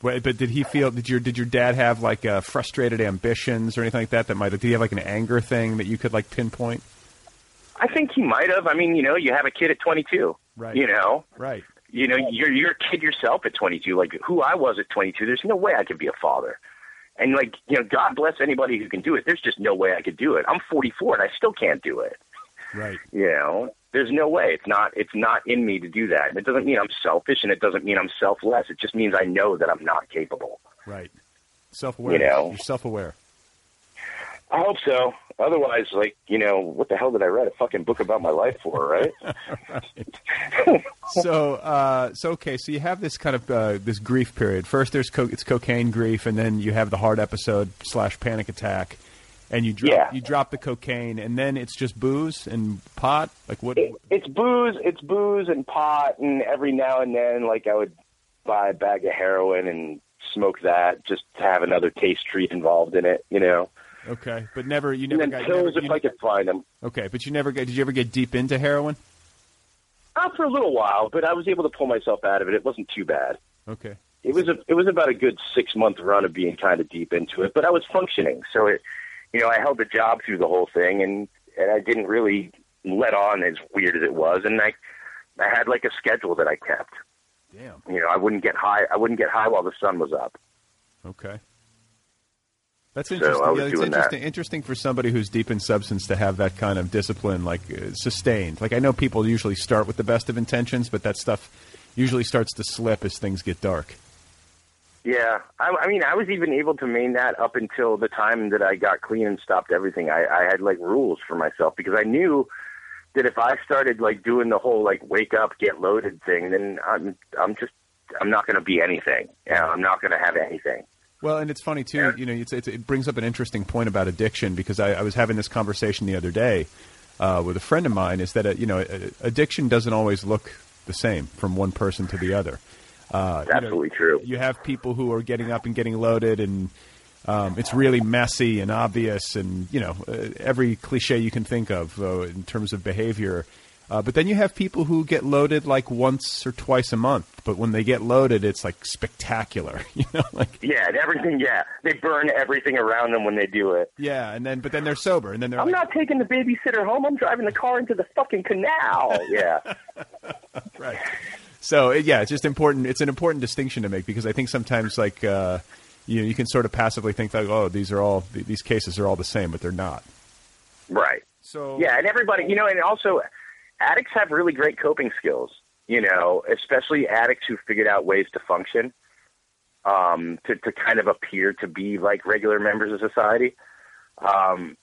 Wait, but did he feel? Did your did your dad have like uh, frustrated ambitions or anything like that? That might did he have like an anger thing that you could like pinpoint? I think he might have. I mean, you know, you have a kid at twenty-two, right? You know, right? You know, you're you're a kid yourself at twenty-two. Like who I was at twenty-two, there's no way I could be a father. And like you know, God bless anybody who can do it. There's just no way I could do it. I'm forty-four and I still can't do it. Right. You know, there's no way. It's not, it's not in me to do that. And it doesn't mean I'm selfish, and it doesn't mean I'm selfless. It just means I know that I'm not capable. Right. Self-aware. You know? You're self-aware. I hope so. Otherwise, like, you know, what the hell did I write a fucking book about my life for, right? Right. So, uh, so, okay, so you have this kind of, uh, this grief period. First, there's co- it's cocaine grief, and then you have the heart episode slash panic attack. And you drop, yeah. you drop the cocaine, and then it's just booze and pot? Like what? It, it's booze, it's booze and pot, and every now and then, like, I would buy a bag of heroin and smoke that, just to have another taste treat involved in it, you know? Okay, but never, you never and got... Pills if you, I could find them. Okay, but you never got, did you ever get deep into heroin? Not for a little while, but I was able to pull myself out of it. It wasn't too bad. Okay. It was, a, it was about a good six-month run of being kind of deep into it, but I was functioning, so it... You know, I held the job through the whole thing, and, and I didn't really let on, as weird as it was. And I, I had like a schedule that I kept. Damn. You know, I wouldn't get high. I wouldn't get high while the sun was up. Okay. That's interesting. So yeah, it's interesting, that. interesting for somebody who's deep in substance to have that kind of discipline, like uh, sustained. Like I know people usually start with the best of intentions, but that stuff usually starts to slip as things get dark. Yeah, I, I mean, I was even able to maintain that up until the time that I got clean and stopped everything. I, I had, like, rules for myself because I knew that if I started, like, doing the whole, like, wake up, get loaded thing, then I'm I'm just – I'm not going to be anything. Yeah, I'm not going to have anything. Well, and it's funny, too. Yeah. You know, it's, it's, it brings up an interesting point about addiction because I, I was having this conversation the other day uh, with a friend of mine is that, uh, you know, addiction doesn't always look the same from one person to the other. Uh, Absolutely you know, true. You have people who are getting up and getting loaded and Um, it's really messy and obvious and, you know, uh, every cliche you can think of uh, in terms of behavior. Uh, but then you have people who get loaded like once or twice a month. But when they get loaded, it's like spectacular, you know. Like yeah, everything. Yeah, they burn everything around them when they do it. Yeah, and then but then they're sober, and then they're. I'm like, not taking the babysitter home. I'm driving the car into the fucking canal. Yeah. Right. So yeah, it's just important. It's an important distinction to make because I think sometimes like uh, you know, you can sort of passively think like, oh, these are all these cases are all the same, but they're not. Right. So yeah, and everybody, you know, and also. Addicts have really great coping skills, you know, especially addicts who figured out ways to function, um, to, to kind of appear to be like regular members of society. Um,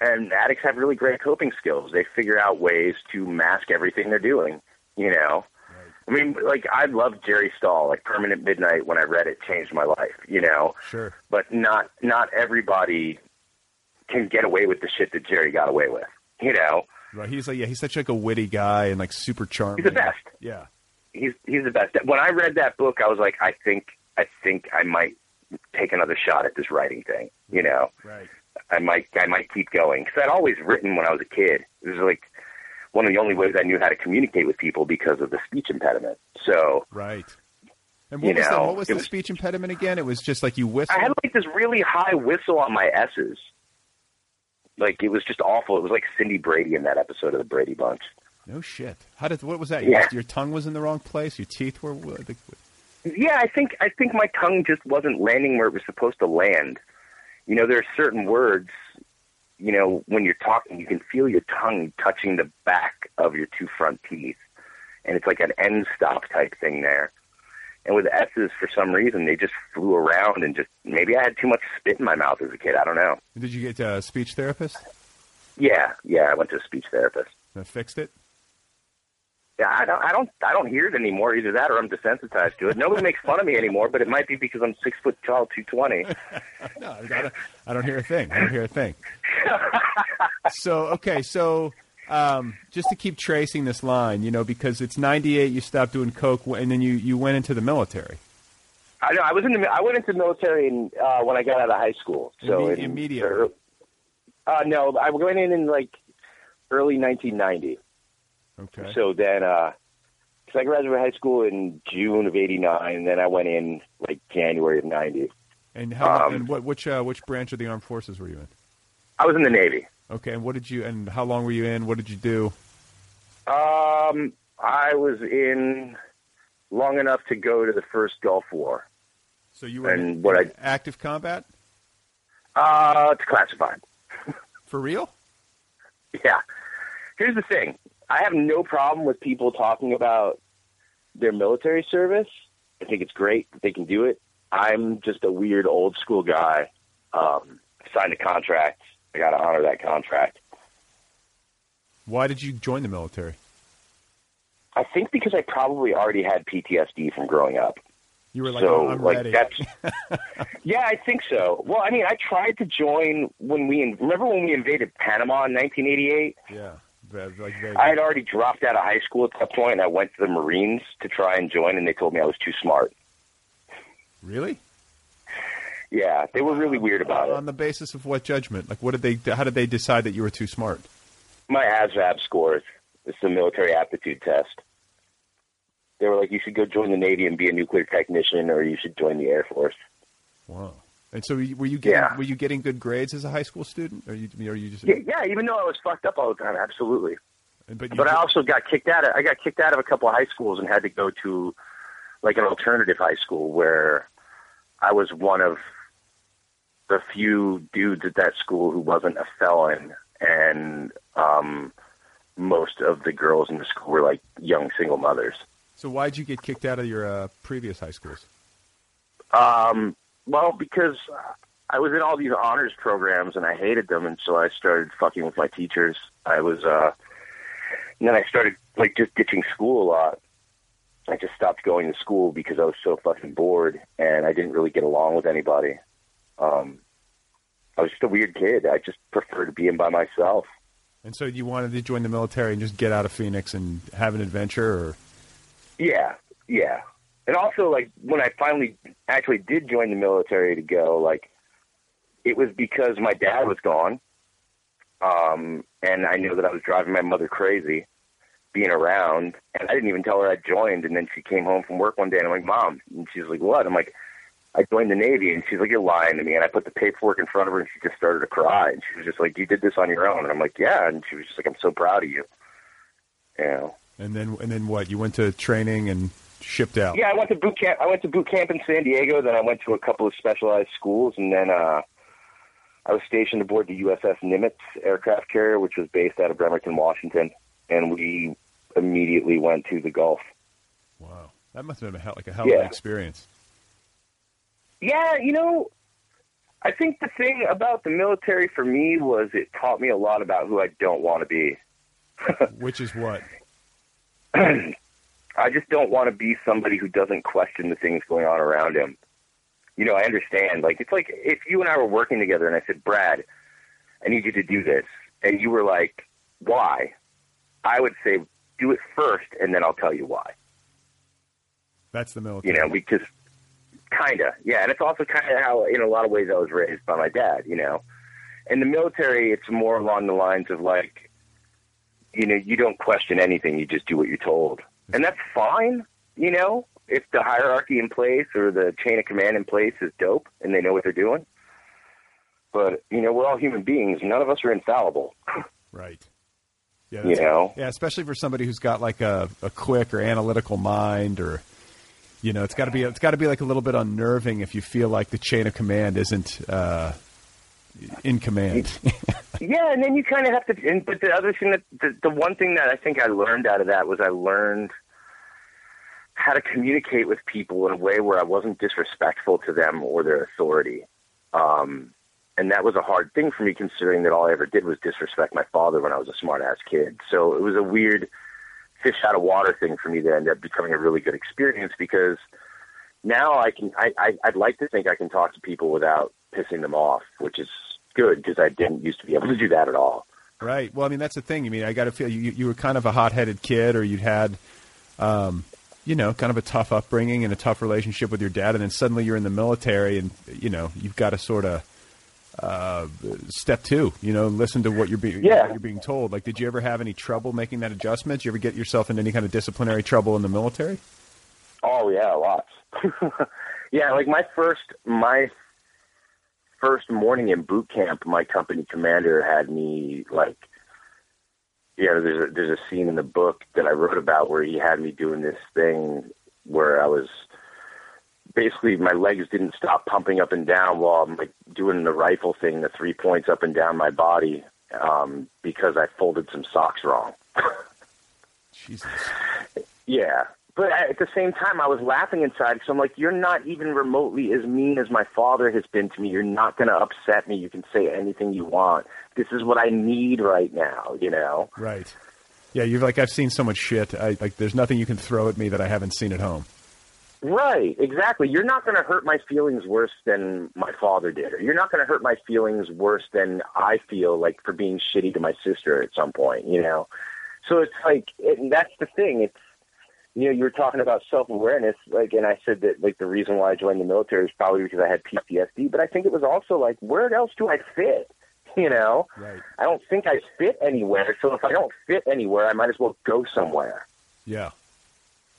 and addicts have really great coping skills. They figure out ways to mask everything they're doing, you know. I mean, like, I love Jerry Stahl, like Permanent Midnight, when I read it, changed my life, you know. Sure. But not not everybody can get away with the shit that Jerry got away with, you know. Right, he's like, yeah, he's such like a witty guy and like super charming. He's the best. Yeah, he's he's the best. When I read that book, I was like, I think, I think I might take another shot at this writing thing. You know, right? I might, I might keep going because I'd always written when I was a kid. It was like one of the only ways I knew how to communicate with people because of the speech impediment. So right. And what was know, the, what was the was, speech impediment again? It was just like you whistled. I had like this really high whistle on my S's. Like, it was just awful. It was like Cindy Brady in that episode of The Brady Bunch. No shit. How did, what was that? Yeah. Your tongue was in the wrong place? Your teeth were? Like, yeah, I think, I think my tongue just wasn't landing where it was supposed to land. You know, there are certain words, you know, when you're talking, you can feel your tongue touching the back of your two front teeth. And it's like an end stop type thing there. And with S's, for some reason, they just flew around and just maybe I had too much spit in my mouth as a kid. I don't know. Did you get a speech therapist? Yeah, yeah, I went to a speech therapist. That fixed it? Yeah, I don't, I don't, I don't hear it anymore. Either that, or I'm desensitized to it. Nobody makes fun of me anymore, but it might be because I'm six foot tall, two twenty. No, I don't, I don't hear a thing. I don't hear a thing. So okay, so. Um, just to keep tracing this line, you know, because it's ninety-eight, you stopped doing coke, and then you, you went into the military. I know I was in the I went into the military in, uh, when I got out of high school. So Immedi- in, immediately. Uh, no, I went in in like early nineteen ninety. Okay. So then, uh, cause I graduated high school in June of eighty-nine, and then I went in like January of ninety. And how? Um, and what which uh, which branch of the armed forces were you in? I was in the Navy. Okay, and what did you? And how long were you in? What did you do? Um, I was in long enough to go to the first Gulf War. So you were and in, what in I, active combat? Uh, it's classified. For real? Yeah. Here's the thing: I have no problem with people talking about their military service. I think it's great that they can do it. I'm just a weird old school guy. Um, signed a contract. I got to honor that contract. Why did you join the military? I think because I probably already had P T S D from growing up. You were like, so, oh, I'm like, ready. That's, yeah, I think so. Well, I mean, I tried to join when we, remember when we invaded Panama in nineteen eighty-eight? Yeah. Like I had already dropped out of high school at that point, and I went to the Marines to try and join, and they told me I was too smart. Really? Yeah, they were really weird about it. On the basis of what judgment? Like, what did they? How did they decide that you were too smart? My A S V A B scores. It's the military aptitude test. They were like, you should go join the Navy and be a nuclear technician, or you should join the Air Force. Wow! And so, were you getting yeah. were you getting good grades as a high school student? Or you? Or you just yeah, yeah, even though I was fucked up all the time, absolutely. And, but you but did... I also got kicked out. Of, I got kicked out of a couple of high schools and had to go to like an alternative high school where I was one of the few dudes at that school who wasn't a felon, and um, most of the girls in the school were like young single mothers. So why'd you get kicked out of your uh, previous high schools? Um, well, because I was in all these honors programs and I hated them, and so I started fucking with my teachers. I was, uh, and then I started like just ditching school a lot. I just stopped going to school because I was so fucking bored, and I didn't really get along with anybody. Um, I was just a weird kid. I just preferred being by myself. And so you wanted to join the military and just get out of Phoenix and have an adventure? Or... Yeah, yeah. And also, like, when I finally actually did join the military to go, like, it was because my dad was gone. Um, and I knew that I was driving my mother crazy being around, and I didn't even tell her I joined. And then she came home from work one day and I'm like, Mom, and she's like, what? I'm like, I joined the Navy. And she's like, you're lying to me. And I put the paperwork in front of her and she just started to cry. And she was just like, you did this on your own. And I'm like, yeah. And she was just like, I'm so proud of you. You know? And then, and then what? You went to training and shipped out? Yeah, I went to boot camp. I went to boot camp in San Diego. Then I went to a couple of specialized schools, and then uh, I was stationed aboard the U S S Nimitz aircraft carrier, which was based out of Bremerton, Washington. And we immediately went to the Gulf. Wow, that must have been a hell, like a hell of yeah. an experience. Yeah, you know, I think the thing about the military for me was it taught me a lot about who I don't want to be. Which is what? I just don't want to be somebody who doesn't question the things going on around him. You know, I understand. Like, it's like if you and I were working together and I said, Brad, I need you to do this. And you were like, why? I would say, do it first, and then I'll tell you why. That's the military. You know, we just kind of, yeah. And it's also kind of how, in a lot of ways, I was raised by my dad, you know. In the military, it's more along the lines of like, you know, you don't question anything. You just do what you're told. And that's fine. You know, if the hierarchy in place or the chain of command in place is dope and they know what they're doing. But, you know, we're all human beings. None of us are infallible. Right. Yeah. You know? Yeah. Especially for somebody who's got like a, a quick or analytical mind, or, you know, it's gotta be, it's gotta be like a little bit unnerving if you feel like the chain of command isn't, uh, in command. Yeah, and then you kind of have to. And, but the other thing that the, the one thing that I think I learned out of that was I learned how to communicate with people in a way where I wasn't disrespectful to them or their authority. Um, and that was a hard thing for me, considering that all I ever did was disrespect my father when I was a smart ass kid. So it was a weird fish out of water thing for me that ended up becoming a really good experience, because now I can. I, I I'd like to think I can talk to people without pissing them off, which is good, because I didn't used to be able to do that at all. Right. Well, I mean, that's the thing. I mean, I got to feel you, you were kind of a hot-headed kid, or you'd had, um, you know, kind of a tough upbringing and a tough relationship with your dad. And then suddenly you're in the military and, you know, you've got to sort of uh, step two, you know, listen to what you're, be- yeah. what you're being told. Like, did you ever have any trouble making that adjustment? Did you ever get yourself in any kind of disciplinary trouble in the military? Oh, yeah, lots. Yeah, like my first, my first morning in boot camp, my company commander had me like, you know, there's a, there's a scene in the book that I wrote about where he had me doing this thing where I was basically, my legs didn't stop pumping up and down while I'm like doing the rifle thing, the three points up and down my body, um, because I folded some socks wrong. Jesus. Yeah. But at the same time, I was laughing inside, because I'm like, you're not even remotely as mean as my father has been to me. You're not going to upset me. You can say anything you want. This is what I need right now, you know? Right. Yeah, you're like, I've seen so much shit. I, like, there's nothing you can throw at me that I haven't seen at home. Right, exactly. You're not going to hurt my feelings worse than my father did. Or you're not going to hurt my feelings worse than I feel, like, for being shitty to my sister at some point, you know? So it's like, it, that's the thing. It's, you know, you were talking about self-awareness, like, and I said that, like, the reason why I joined the military is probably because I had P T S D, but I think it was also, like, where else do I fit, you know? Right. I don't think I fit anywhere, so if I don't fit anywhere, I might as well go somewhere. Yeah.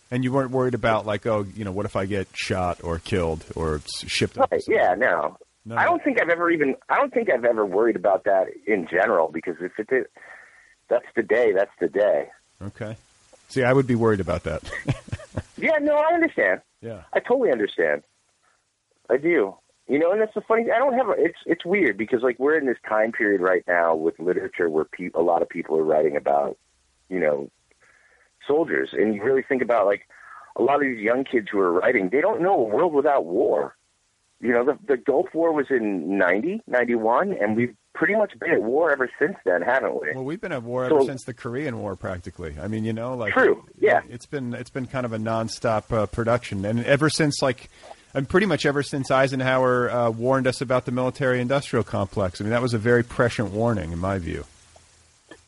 And you weren't worried about, like, oh, you know, what if I get shot or killed or shipped up? Right. Yeah, no. no. I don't think I've ever even, I don't think I've ever worried about that in general, because if it did, that's the day, that's the day. Okay. See, I would be worried about that. Yeah, no, I understand. Yeah. I totally understand. I do. You know, and that's the funny thing. I don't have a, it's it's weird, because, like, we're in this time period right now with literature where pe- a lot of people are writing about, you know, soldiers. And you really think about, like, a lot of these young kids who are writing, they don't know a world without war. You know, the, the Gulf War was in ninety, ninety-one, and we've pretty much been at war ever since then, haven't we? Well, we've been at war ever so, since the Korean War, practically. I mean, you know, like, true, yeah. It's been it's been kind of a nonstop uh, production, and ever since, like, and pretty much ever since Eisenhower uh, warned us about the military-industrial complex. I mean, that was a very prescient warning, in my view.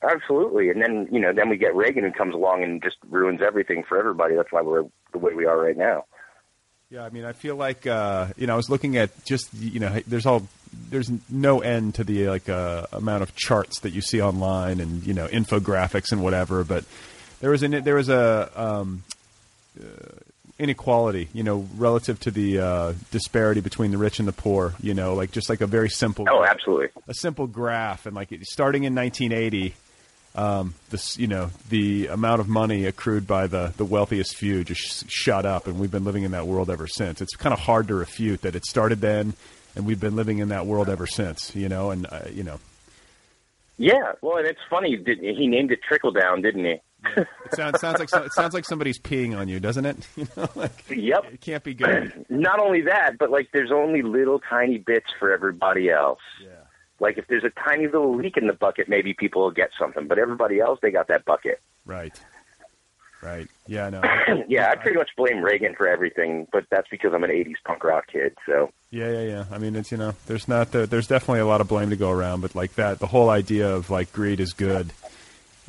Absolutely, and then you know, then we get Reagan, who comes along and just ruins everything for everybody. That's why we're the way we are right now. Yeah, I mean, I feel like, uh, you know, I was looking at just, you know, there's all there's no end to the like uh, amount of charts that you see online and, you know, infographics and whatever. But there was an there was a um, uh, inequality, you know, relative to the uh, disparity between the rich and the poor. You know, like just like a very simple oh, absolutely a simple graph, and like starting in nineteen eighty. Um, this, you know, the amount of money accrued by the, the wealthiest few just sh shot up, and we've been living in that world ever since. It's kind of hard to refute that it started then, and we've been living in that world ever since, you know, and, uh, you know. Yeah, well, and it's funny, didn't he? He named it trickle down, didn't he? Yeah. It sounds, sounds like it sounds like somebody's peeing on you, doesn't it? You know, like, yep. It can't be good. Not only that, but, like, there's only little tiny bits for everybody else. Yeah. Like, if there's a tiny little leak in the bucket, maybe people will get something. But everybody else, they got that bucket. Right. Right. Yeah, no. Yeah, I pretty much blame Reagan for everything, but that's because I'm an eighties punk rock kid, so. Yeah, yeah, yeah. I mean, it's, you know, there's not the, there's definitely a lot of blame to go around, but, like, that, the whole idea of, like, greed is good.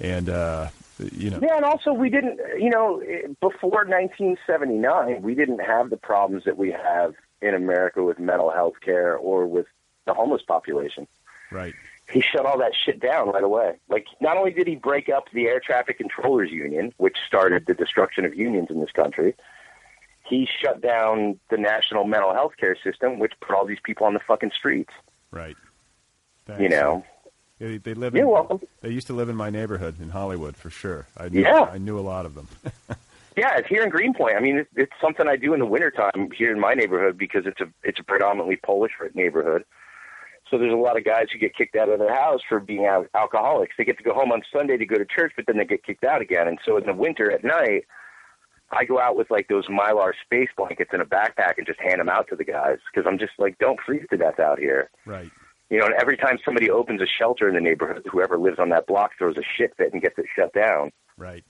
And, uh, you know. Yeah, and also we didn't, you know, before nineteen seventy-nine, we didn't have the problems that we have in America with mental health care or with the homeless population. Right. He shut all that shit down right away. Like, not only did he break up the Air Traffic Controllers Union, which started the destruction of unions in this country, he shut down the national mental health care system, which put all these people on the fucking streets. Right. Thanks. You know? They, they live in, You're welcome. They used to live in my neighborhood in Hollywood, for sure. I knew, yeah. I knew a lot of them. Yeah, it's here in Greenpoint. I mean, it's, it's something I do in the wintertime here in my neighborhood because it's a, it's a predominantly Polish neighborhood. So there's a lot of guys who get kicked out of their house for being al alcoholics. They get to go home on Sunday to go to church, but then they get kicked out again. And so in the winter at night, I go out with like those Mylar space blankets in a backpack and just hand them out to the guys because I'm just like, don't freeze to death out here. Right. You know, and every time somebody opens a shelter in the neighborhood, whoever lives on that block throws a shit fit and gets it shut down. Right.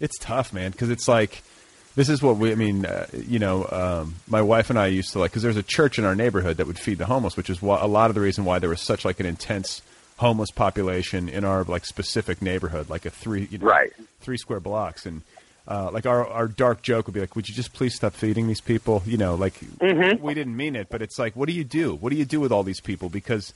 It's tough, man, because it's like – this is what we, I mean, uh, you know, um, my wife and I used to like, because there's a church in our neighborhood that would feed the homeless, which is why, a lot of the reason why there was such like an intense homeless population in our like specific neighborhood, like a three, you know, right. three square blocks. And uh, like our, our dark joke would be like, would you just please stop feeding these people? You know, like mm-hmm. we didn't mean it, but it's like, what do you do? What do you do with all these people? Because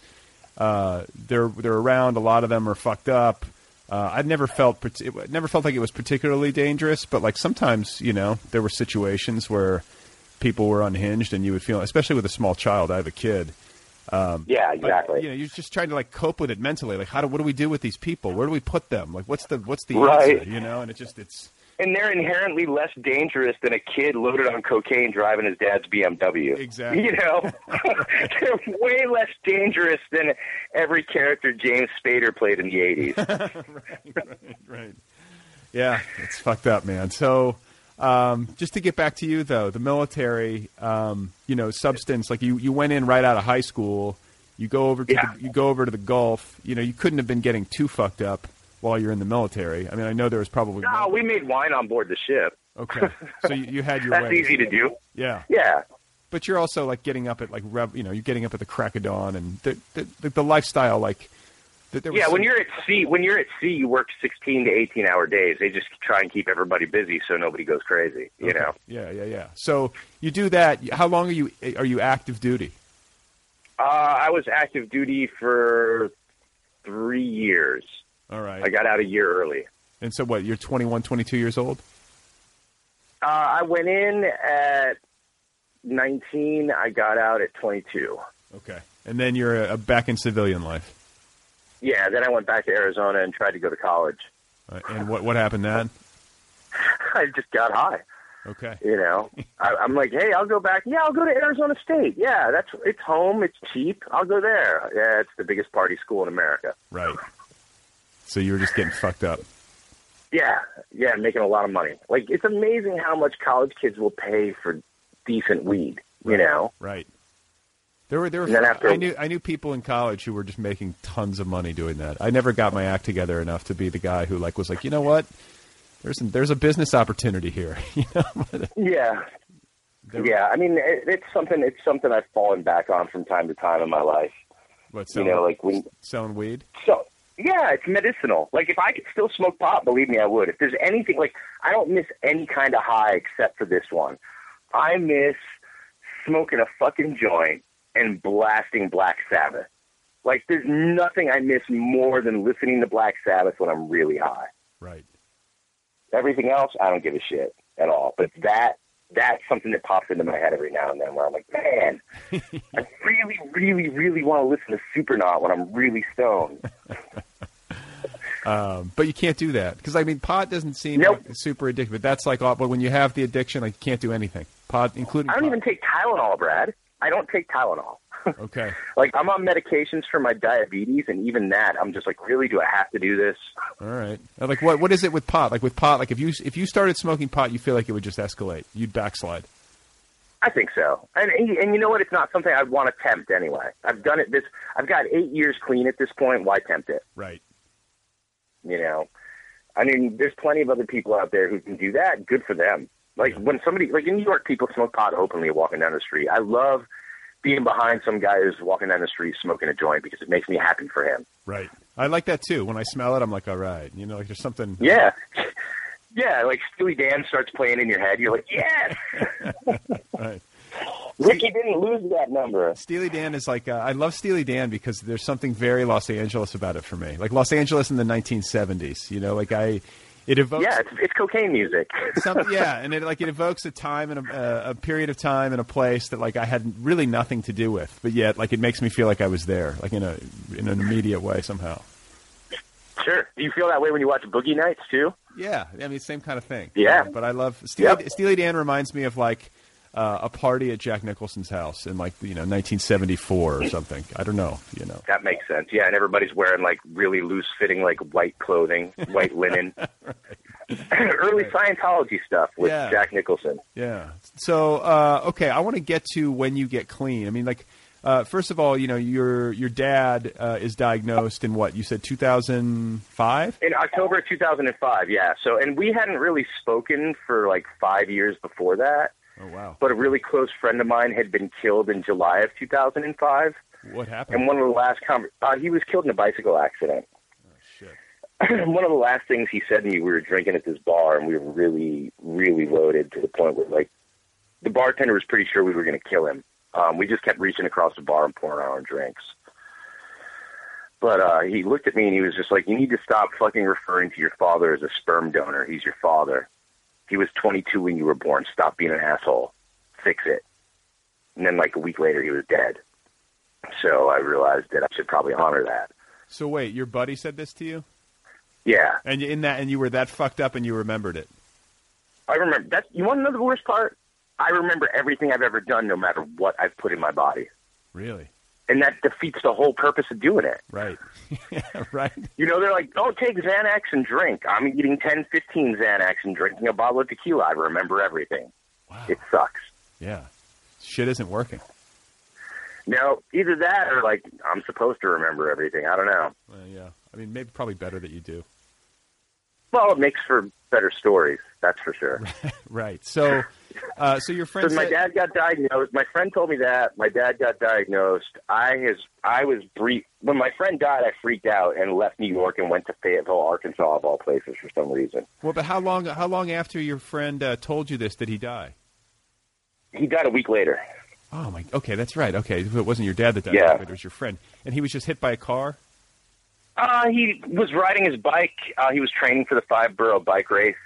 uh, they're, they're around. A lot of them are fucked up. Uh, I'd never felt it never felt like it was particularly dangerous, but like sometimes, you know, there were situations where people were unhinged and you would feel, especially with a small child. I have a kid. Um, yeah, exactly. But, you know, you're just trying to like cope with it mentally. Like, how do what do we do with these people? Where do we put them? Like, what's the what's the right. answer? You know, and it just it's and they're inherently less dangerous than a kid loaded on cocaine driving his dad's B M W. Exactly. You know, they're way less dangerous than every character James Spader played in the eighties. right, right, right. Yeah, it's fucked up, man. So um, just to get back to you, though, the military, um, you know, substance, like you, you went in right out of high school. You go over to yeah. the, you go over to the Gulf. You know, you couldn't have been getting too fucked up while you're in the military. I mean, I know there was probably... No, more. We made wine on board the ship. Okay. So you, you had your That's way. Easy to do. Yeah. Yeah. But you're also, like, getting up at, like, rev, you know, you're getting up at the crack of dawn and the, the, the lifestyle, like... The, there was yeah, some... when you're at sea, when you're at sea, you work sixteen to eighteen hour days. They just try and keep everybody busy so nobody goes crazy, you okay. know? Yeah, yeah, yeah. So you do that. How long are you, are you active duty? Uh, I was active duty for three years. All right. I got out a year early. And so what, you're twenty-one, twenty-two years old? Uh, I went in at nineteen. I got out at twenty-two. Okay. And then you're uh, back in civilian life. Yeah, then I went back to Arizona and tried to go to college. Uh, and what what happened then? I just got high. Okay. You know, I, I'm like, hey, I'll go back. Yeah, I'll go to Arizona State. Yeah, that's it's home. It's cheap. I'll go there. Yeah, it's the biggest party school in America. Right. So you were just getting fucked up. Yeah, yeah, making a lot of money. Like, it's amazing how much college kids will pay for decent weed. Right, you know, right? There were there were. After, I knew I knew people in college who were just making tons of money doing that. I never got my act together enough to be the guy who like was like, you know what? There's some, there's a business opportunity here. You know? Yeah, there, yeah. I mean, it, it's something. It's something I've fallen back on from time to time in my life. What? Selling, you know, like when selling weed. So. Yeah, it's medicinal. Like, if I could still smoke pot, believe me, I would. If there's anything, like, I don't miss any kind of high except for this one. I miss smoking a fucking joint and blasting Black Sabbath. Like, there's nothing I miss more than listening to Black Sabbath when I'm really high. Right. Everything else, I don't give a shit at all. But that that's something that pops into my head every now and then where I'm like, man, I really, really, really want to listen to Supernaut when I'm really stoned. Um, but you can't do that because, I mean, pot doesn't seem nope. like super addictive. But that's like, but when you have the addiction, like, you can't do anything. Pot, including I don't pot. even take Tylenol, Brad. I don't take Tylenol. Okay. Like, I'm on medications for my diabetes, and even that, I'm just like, really, do I have to do this? All right. Like, what what is it with pot? Like, with pot, like, if you if you started smoking pot, you feel like it would just escalate. You'd backslide. I think so. And and you know what? It's not something I'd want to tempt anyway. I've done it this. I've got eight years clean at this point. Why tempt it? Right. You know, I mean, there's plenty of other people out there who can do that. Good for them. Like, when somebody, like in New York, people smoke pot openly walking down the street. I love being behind some guy who's walking down the street smoking a joint because it makes me happy for him. Right. I like that too. When I smell it, I'm like, all right. You know, like there's something. Yeah. Yeah. Like Steely Dan starts playing in your head. You're like, yes. Right. Ricky didn't lose that number. Steely Dan is like, uh, I love Steely Dan because there's something very Los Angeles about it for me. Like Los Angeles in the nineteen seventies, you know, like I, it evokes. Yeah, it's, it's cocaine music. Something, yeah, and it like it evokes a time and a, a period of time and a place that like I had really nothing to do with, but yet like it makes me feel like I was there, like in a in an immediate way somehow. Sure. Do you feel that way when you watch Boogie Nights too? Yeah, I mean, same kind of thing. Yeah, uh, but I love Steely, yep. Steely Dan reminds me of like. Uh, a party at Jack Nicholson's house in like, you know, nineteen seventy-four or something. I don't know, you know. That makes sense. Yeah, and everybody's wearing like really loose-fitting like white clothing, white linen. Early Scientology stuff with yeah. Jack Nicholson. Yeah. So, uh, okay, I want to get to when you get clean. I mean, like, uh, first of all, you know, your your dad uh, is diagnosed in what? You said two thousand five? In October of two thousand five, yeah. So, and we hadn't really spoken for like five years before that. Oh, wow. But a really close friend of mine had been killed in July of two thousand five. What happened? And one of the last conver- uh, he was killed in a bicycle accident. Oh, shit. One of the last things he said to me, we were drinking at this bar, and we were really, really loaded to the point where, like, the bartender was pretty sure we were going to kill him. Um, we just kept reaching across the bar and pouring our own drinks. But uh, he looked at me, and he was just like, you need to stop fucking referring to your father as a sperm donor. He's your father. He was twenty-two when you were born. Stop being an asshole. Fix it. And then like a week later, he was dead. So I realized that I should probably honor that. So wait, your buddy said this to you? Yeah. And in that, and you were that fucked up and you remembered it. I remember that. You want to know the worst part? I remember everything I've ever done, no matter what I've put in my body. Really? And that defeats the whole purpose of doing it. Right. Yeah, right. You know, they're like, don't take Xanax and drink. I'm eating ten, fifteen Xanax and drinking a bottle of tequila. I remember everything. Wow. It sucks. Yeah. Shit isn't working. No, either that or like, I'm supposed to remember everything. I don't know. Uh, yeah. I mean, maybe probably better that you do. Well, it makes for better stories. That's for sure. Right. So, uh, so your friend. So my said... dad got diagnosed. My friend told me that my dad got diagnosed. I his I was brief when my friend died. I freaked out and left New York and went to Fayetteville, Arkansas, of all places, for some reason. Well, but how long? How long after your friend uh, told you this did he die? He died a week later. Oh my. Okay, that's right. Okay, it wasn't your dad that died. Yeah, it was your friend, and he was just hit by a car. Uh, he was riding his bike. Uh, he was training for the five-borough bike race,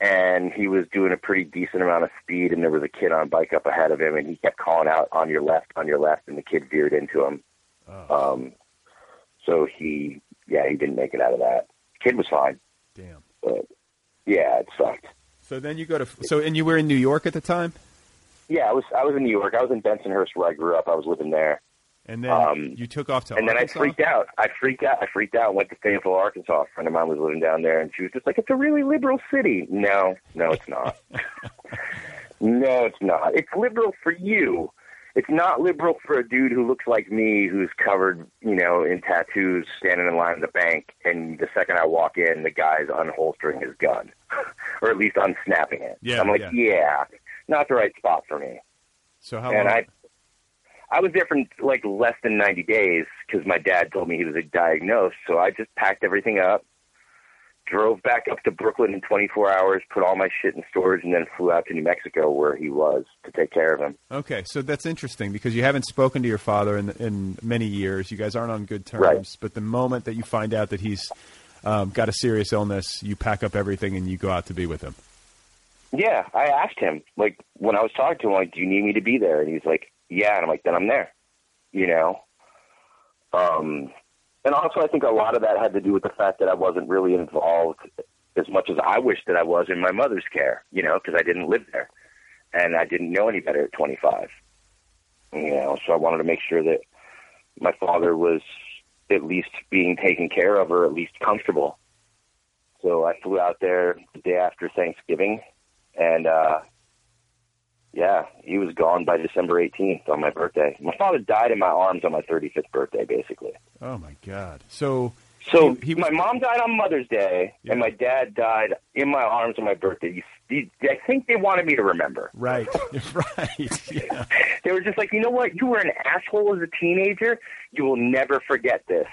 and he was doing a pretty decent amount of speed, and there was a kid on a bike up ahead of him, and he kept calling out, on your left, on your left, and the kid veered into him. Oh. Um, so he, yeah, he didn't make it out of that. Kid was fine. Damn. But, yeah, it sucked. So then you go to, so, and you were in New York at the time? Yeah, I was, I was in New York. I was in Bensonhurst where I grew up. I was living there. And then um, you took off to and Arkansas? Then I freaked out. I freaked out. I freaked out. Went to Fayetteville, Arkansas. A friend of mine was living down there, and she was just like, it's a really liberal city. No, no, it's not. No, it's not. It's liberal for you. It's not liberal for a dude who looks like me, who's covered, you know, in tattoos, standing in line at the bank, and the second I walk in, the guy's unholstering his gun, or at least unsnapping it. Yeah, I'm like, yeah. yeah, not the right spot for me. So how and long? I, I was there for like less than ninety days because my dad told me he was like, diagnosed. So I just packed everything up drove back up to Brooklyn in twenty-four hours, put all my shit in storage, and then flew out to New Mexico where he was to take care of him. Okay, so that's interesting because you haven't spoken to your father in in many years. You guys aren't on good terms. Right. But the moment that you find out that he's um, got a serious illness, you pack up everything and you go out to be with him. Yeah, I asked him, like, when I was talking to him, like, do you need me to be there? And he's like, yeah. And I'm like, then I'm there, you know? Um... And also, I think a lot of that had to do with the fact that I wasn't really involved as much as I wished that I was in my mother's care, you know, because I didn't live there. And I didn't know any better at twenty-five, you know, so I wanted to make sure that my father was at least being taken care of or at least comfortable. So I flew out there the day after Thanksgiving, and, uh, yeah, he was gone by December eighteenth on my birthday. My father died in my arms on my thirty-fifth birthday, basically. Oh, my God. So so he, he was... my mom died on Mother's Day, yeah. And my dad died in my arms on my birthday. He, he, I think they wanted me to remember. Right, right. Yeah. They were just like, you know what? You were an asshole as a teenager. You will never forget this.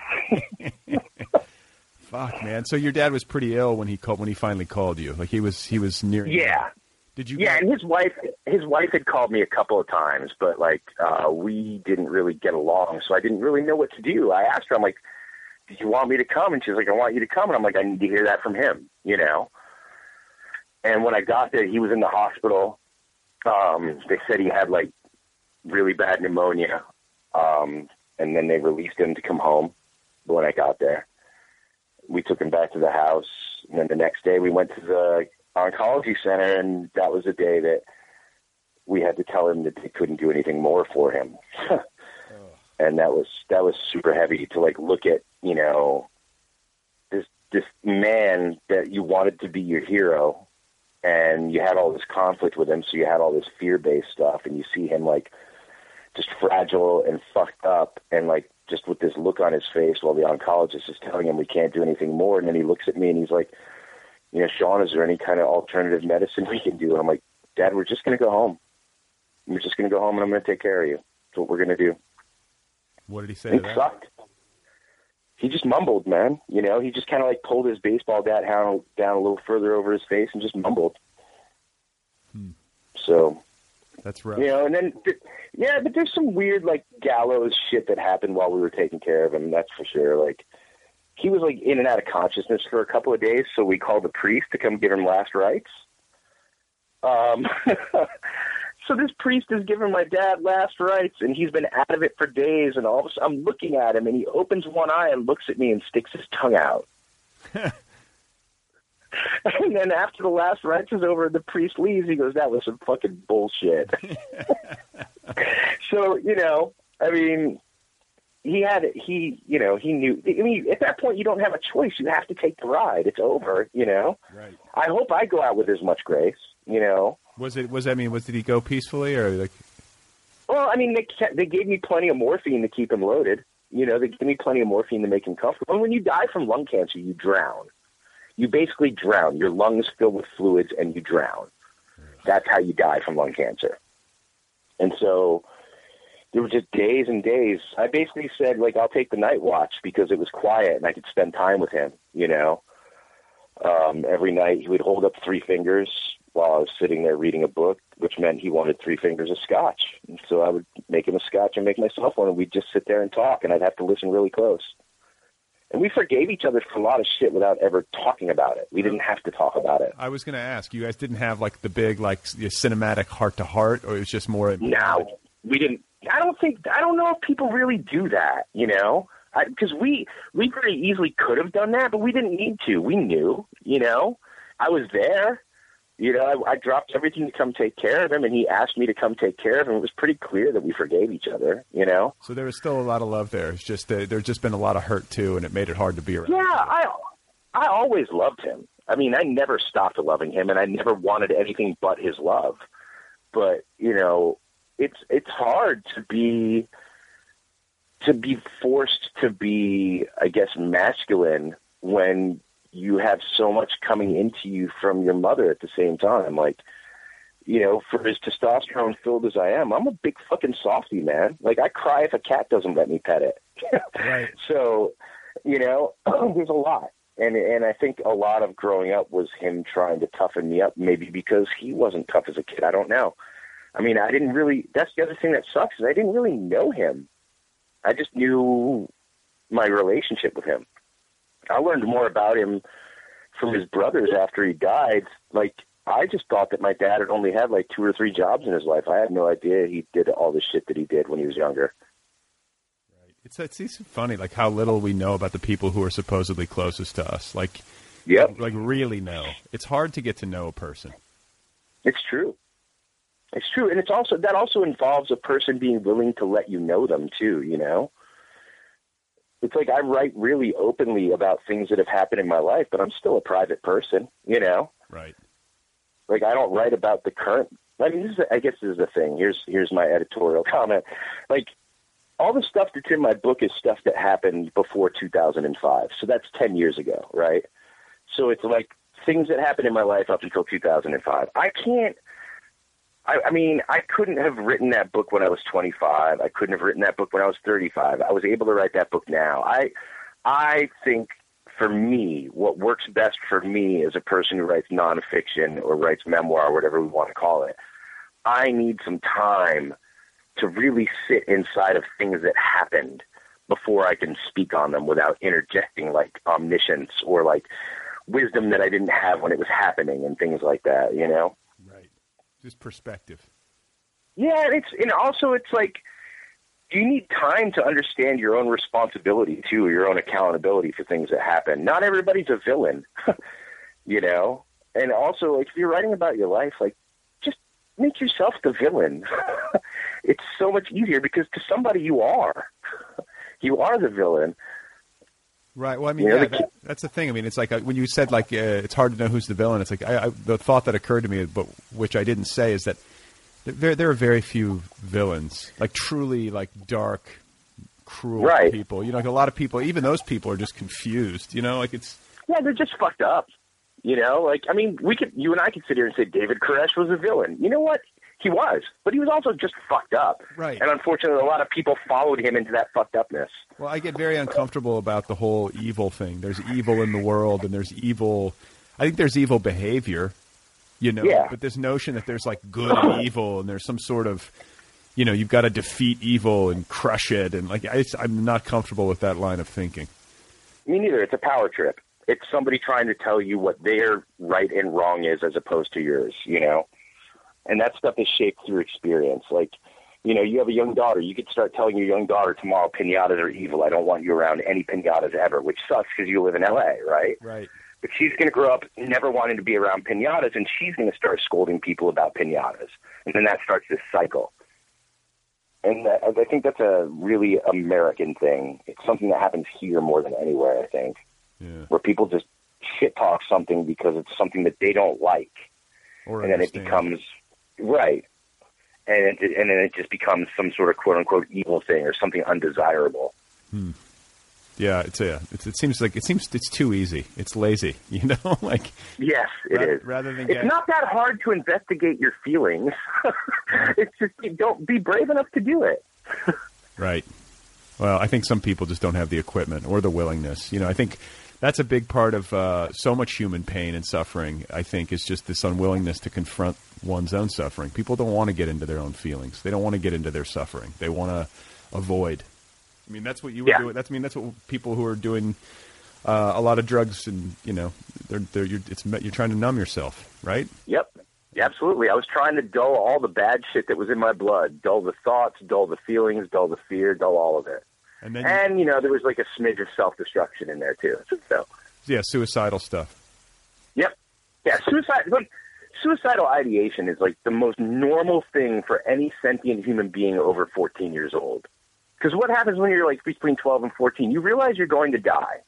Fuck, man. So your dad was pretty ill when he called, when he finally called you. Like, he was, he was near. Yeah. Did you? Yeah, and his wife, his wife had called me a couple of times, but like uh, we didn't really get along, so I didn't really know what to do. I asked her, I'm like, "Did you want me to come?" And she's like, "I want you to come." And I'm like, "I need to hear that from him," you know. And when I got there, he was in the hospital. Um, they said he had like really bad pneumonia, um, and then they released him to come home. But when I got there, we took him back to the house, and then the next day we went to the oncology center, and that was the day that we had to tell him that they couldn't do anything more for him. oh. And that was that was super heavy to like look at, you know, this this man that you wanted to be your hero, and you had all this conflict with him, so you had all this fear-based stuff, and you see him like just fragile and fucked up and like just with this look on his face while the oncologist is telling him we can't do anything more. And then he looks at me and he's like, you know, Sean, is there any kind of alternative medicine we can do? And I'm like, Dad, we're just going to go home. We're just going to go home, and I'm going to take care of you. That's what we're going to do. What did he say? It to that? Sucked. He just mumbled, man. You know, he just kind of like pulled his baseball bat down, down a little further over his face and just mumbled. Hmm. So that's rough. You know, and then, yeah, but there's some weird like gallows shit that happened while we were taking care of him. That's for sure. Like, he was like in and out of consciousness for a couple of days. So we called the priest to come give him last rites. Um, so this priest is giving my dad last rites, and he's been out of it for days. And all of a sudden I'm looking at him, and he opens one eye and looks at me and sticks his tongue out. And then after the last rites is over, the priest leaves. He goes, that was some fucking bullshit. So, you know, I mean, He had, he, you know, he knew, I mean, at that point, you don't have a choice. You have to take the ride. It's over, you know? Right. I hope I go out with as much grace, you know? Was it, was, I mean, was, did he go peacefully or like? Well, I mean, they, they gave me plenty of morphine to keep him loaded. You know, they gave me plenty of morphine to make him comfortable. And when you die from lung cancer, you drown. You basically drown. Your lungs fill with fluids and you drown. That's how you die from lung cancer. And so there were just days and days. I basically said, like, I'll take the night watch because it was quiet and I could spend time with him, you know. Um, every night he would hold up three fingers while I was sitting there reading a book, which meant he wanted three fingers of scotch. And so I would make him a scotch and make myself one, and we'd just sit there and talk, and I'd have to listen really close. And we forgave each other for a lot of shit without ever talking about it. We didn't have to talk about it. I was going to ask, you guys didn't have, like, the big, like, cinematic heart-to-heart, or it was just more? No, we didn't. I don't think, I don't know if people really do that, you know, because we, we very easily could have done that, but we didn't need to. We knew, you know, I was there, you know, I, I dropped everything to come take care of him, and he asked me to come take care of him. It was pretty clear that we forgave each other, you know? So there was still a lot of love there. It's just, uh, there's just been a lot of hurt too, and it made it hard to be around. Yeah. I, I always loved him. I mean, I never stopped loving him, and I never wanted anything but his love, but you know, It's it's hard to be to be forced to be, I guess, masculine when you have so much coming into you from your mother at the same time. Like, you know, for as testosterone filled as I am, I'm a big fucking softy, man. Like, I cry if a cat doesn't let me pet it. Right. So, you know, there's a lot. And and I think a lot of growing up was him trying to toughen me up, maybe because he wasn't tough as a kid. I don't know. I mean, I didn't really, that's the other thing that sucks, is I didn't really know him. I just knew my relationship with him. I learned more about him from his brothers after he died. Like, I just thought that my dad had only had like two or three jobs in his life. I had no idea he did all the shit that he did when he was younger. Right. It's, it's, it's funny, like, how little we know about the people who are supposedly closest to us. Like, yep. like really know. It's hard to get to know a person. It's true. It's true. And it's also, that also involves a person being willing to let you know them too, you know? It's like, I write really openly about things that have happened in my life, but I'm still a private person, you know? Right. Like, I don't write about the current, I mean, this is, I guess this is the thing. Here's, here's my editorial comment. Like, all the stuff that's in my book is stuff that happened before two thousand five. So that's ten years ago. Right. So it's like things that happened in my life up until two thousand five. I can't, I, I mean, I couldn't have written that book when I was twenty-five. I couldn't have written that book when I was thirty-five. I was able to write that book now. I, I think for me, what works best for me as a person who writes nonfiction or writes memoir, or whatever we want to call it, I need some time to really sit inside of things that happened before I can speak on them without interjecting like omniscience or like wisdom that I didn't have when it was happening and things like that, you know? Just perspective. Yeah, it's and also it's like you need time to understand your own responsibility too, your own accountability for things that happen. Not everybody's a villain, you know. And also, like, if you're writing about your life, like, just make yourself the villain. It's so much easier because to somebody you are, you are the villain. Right. Well, I mean, yeah, yeah, that, that's the thing. I mean, it's like when you said, like, uh, it's hard to know who's the villain. It's like I, I, the thought that occurred to me, but which I didn't say, is that there there are very few villains, like truly, like, dark, cruel right. people. You know, like, a lot of people, even those people are just confused, you know, like it's. Yeah, they're just fucked up. You know, like, I mean, we could you and I could sit here and say David Koresh was a villain. You know what? He was, but he was also just fucked up. Right. And unfortunately, a lot of people followed him into that fucked upness. Well, I get very uncomfortable about the whole evil thing. There's evil in the world, and there's evil. I think there's evil behavior, you know, yeah. but this notion that there's, like, good and evil, and there's some sort of, you know, you've got to defeat evil and crush it. And, like, I, I'm not comfortable with that line of thinking. Me neither. It's a power trip. It's somebody trying to tell you what their right and wrong is as opposed to yours, you know? And that stuff is shaped through experience. Like, you know, you have a young daughter. You could start telling your young daughter tomorrow, pinatas are evil. I don't want you around any pinatas ever, which sucks because you live in L A, right? Right. But she's going to grow up never wanting to be around pinatas, and she's going to start scolding people about pinatas. And then that starts this cycle. And that, I think that's a really American thing. It's something that happens here more than anywhere, I think, yeah. where people just shit talk something because it's something that they don't like. Or and understand. Then it becomes... Right. And it, and then it just becomes some sort of quote unquote evil thing or something undesirable. Hmm. Yeah. It's a, it's, it seems like it seems it's too easy. It's lazy, you know, like, yes, it rather, is rather than, it's get... not that hard to investigate your feelings. It's just, you don't be brave enough to do it. Right. Well, I think some people just don't have the equipment or the willingness, you know. I think that's a big part of uh, so much human pain and suffering, I think, is just this unwillingness to confront one's own suffering. People don't want to get into their own feelings. They don't want to get into their suffering. They want to avoid. I mean, that's what you were yeah. doing. That's, I mean, that's what people who are doing uh, a lot of drugs and, you know, they're, they're, you're, it's, you're trying to numb yourself, right? Yep, absolutely. I was trying to dull all the bad shit that was in my blood, dull the thoughts, dull the feelings, dull the fear, dull all of it. And, then you, and, you know, there was like a smidge of self-destruction in there, too. So, yeah, suicidal stuff. Yep. Yeah, suicide, look, suicidal ideation is like the most normal thing for any sentient human being over fourteen years old. Because what happens when you're like between twelve and fourteen? You realize you're going to die.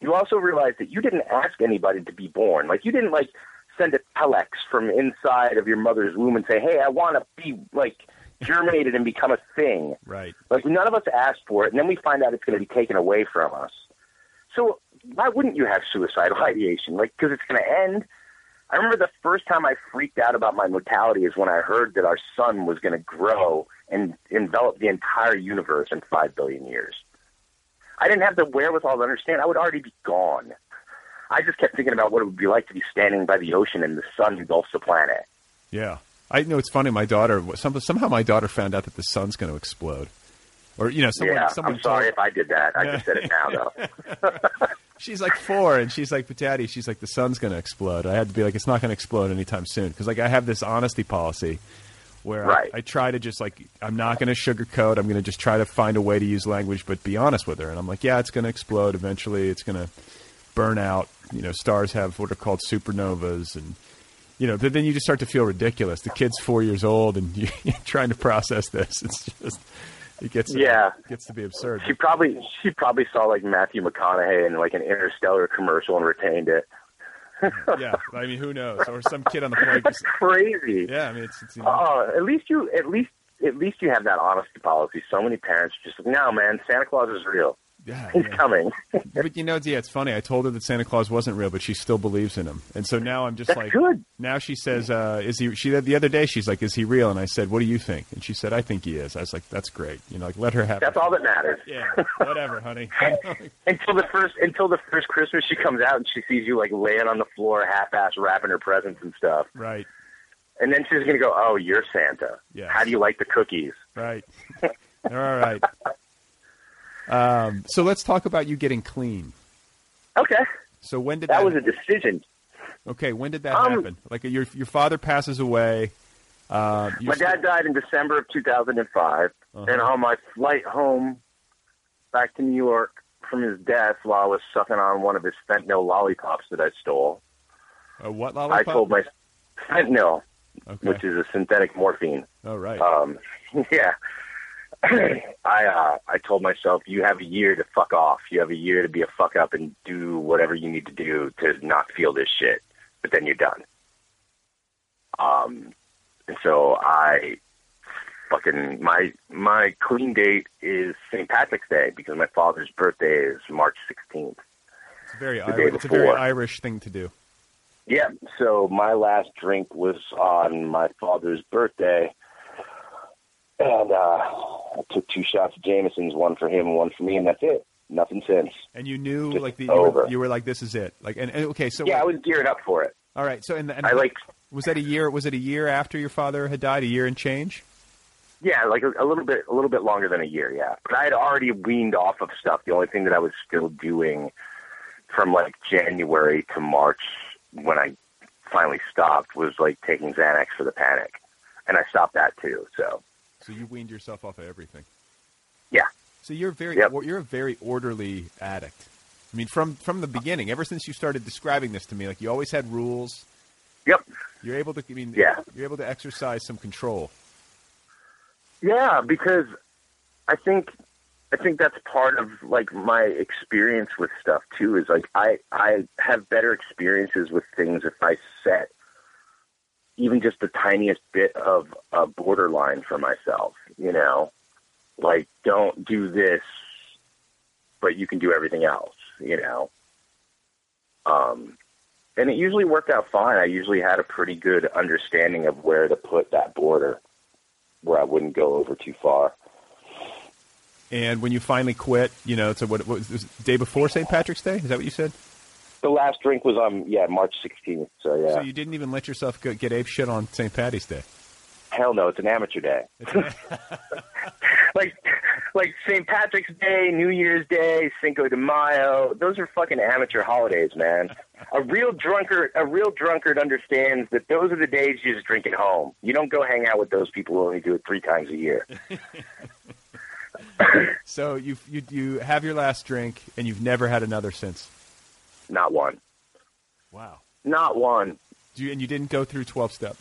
You also realize that you didn't ask anybody to be born. Like, you didn't, like, send a telex from inside of your mother's womb and say, hey, I want to be, like... germinated and become a thing. Right. Like, none of us asked for it, and then we find out it's going to be taken away from us. So why wouldn't you have suicidal ideation? Like, because it's going to end. I remember the first time I freaked out about my mortality is when I heard that our sun was going to grow and envelop the entire universe in five billion years. I didn't have the wherewithal to understand. I would already be gone. I just kept thinking about what it would be like to be standing by the ocean and the sun engulfs the planet. Yeah. I know, it's funny. My daughter, some, somehow my daughter found out that the sun's going to explode. Or, you know, someone, yeah, someone I'm sorry told... if I did that. I just said it now, though. She's like four, and she's like, but Daddy, she's like, the sun's going to explode. I had to be like, it's not going to explode anytime soon. Because, like, I have this honesty policy where right. I, I try to just, like, I'm not going to sugarcoat. I'm going to just try to find a way to use language, but be honest with her. And I'm like, yeah, it's going to explode eventually. It's going to burn out. You know, stars have what are called supernovas, and you know, then you just start to feel ridiculous. The kid's four years old, and you, you're trying to process this. It's just, it gets, yeah, it gets to be absurd. She probably, she probably saw like Matthew McConaughey in like an Interstellar commercial and retained it. Yeah, I mean, who knows? Or some kid on the plane. That's crazy. Yeah, I mean, it's. it's you know. uh, at least you, at least, at least you have that honesty policy. So many parents are just like, no, man, Santa Claus is real. Yeah, he's yeah. coming. But you know, yeah, it's funny. I told her that Santa Claus wasn't real, but she still believes in him. And so now I'm just That's like, good. Now she says, uh, "Is he?" She the other day she's like, "Is he real?" And I said, "What do you think?" And she said, "I think he is." I was like, "That's great." You know, like let her have. That's all that matters. Yeah, whatever, honey. until the first, until the first Christmas, she comes out and she sees you like laying on the floor, half-ass wrapping her presents and stuff. Right. And then she's gonna go, "Oh, you're Santa. Yes. How do you like the cookies?" Right. They're all right. Um, so let's talk about you getting clean. Okay. So when did that, that was happen? A decision. Okay. When did that um, happen? Like your, your father passes away. Uh, my dad still... died in December of two thousand five. Uh-huh. And on my flight home back to New York from his death, while I was sucking on one of his fentanyl lollipops that I stole. A what lollipop? I told my fentanyl, okay. which is a synthetic morphine. Oh, right. Um, yeah. I uh, I told myself, you have a year to fuck off. You have a year to be a fuck up and do whatever you need to do to not feel this shit. But then you're done. Um, and so I fucking my my clean date is Saint Patrick's Day because my father's birthday is March sixteenth. It's very Irish. It's a very Irish thing to do. Yeah. So my last drink was on my father's birthday. And uh, I took two shots of Jameson's, one for him and one for me, and that's it. Nothing since. And you knew, just like, the, you, were, you were like, "This is it." Like, and, and okay, so yeah, I was geared up for it. All right, so and, and I like was that a year? Was it a year after your father had died? A year and change? Yeah, like a, a little bit, a little bit longer than a year. Yeah, but I had already weaned off of stuff. The only thing that I was still doing from like January to March when I finally stopped was like taking Xanax for the panic, and I stopped that too. So. So you weaned yourself off of everything. Yeah. So you're very yep. you're a very orderly addict. I mean, from from the beginning, ever since you started describing this to me, like you always had rules. Yep. You're able to. I mean, yeah. You're able to exercise some control. Yeah, because I think I think that's part of like my experience with stuff too. Is like I I have better experiences with things if I set. Even just the tiniest bit of a borderline for myself, you know, like don't do this, but you can do everything else, you know? Um, and it usually worked out fine. I usually had a pretty good understanding of where to put that border where I wouldn't go over too far. And when you finally quit, you know, so what, what was this, day before Saint Patrick's Day? Is that what you said? The last drink was on, um, yeah, March sixteenth, so yeah. So you didn't even let yourself go, get ape shit on Saint Patty's Day? Hell no, it's an amateur day. An like, like Saint Patrick's Day, New Year's Day, Cinco de Mayo, those are fucking amateur holidays, man. A real drunkard, a real drunkard understands that those are the days you just drink at home. You don't go hang out with those people who only do it three times a year. So you, you, you have your last drink, and you've never had another since? Not one. Wow. Not one. Do you, and you didn't go through twelve-step?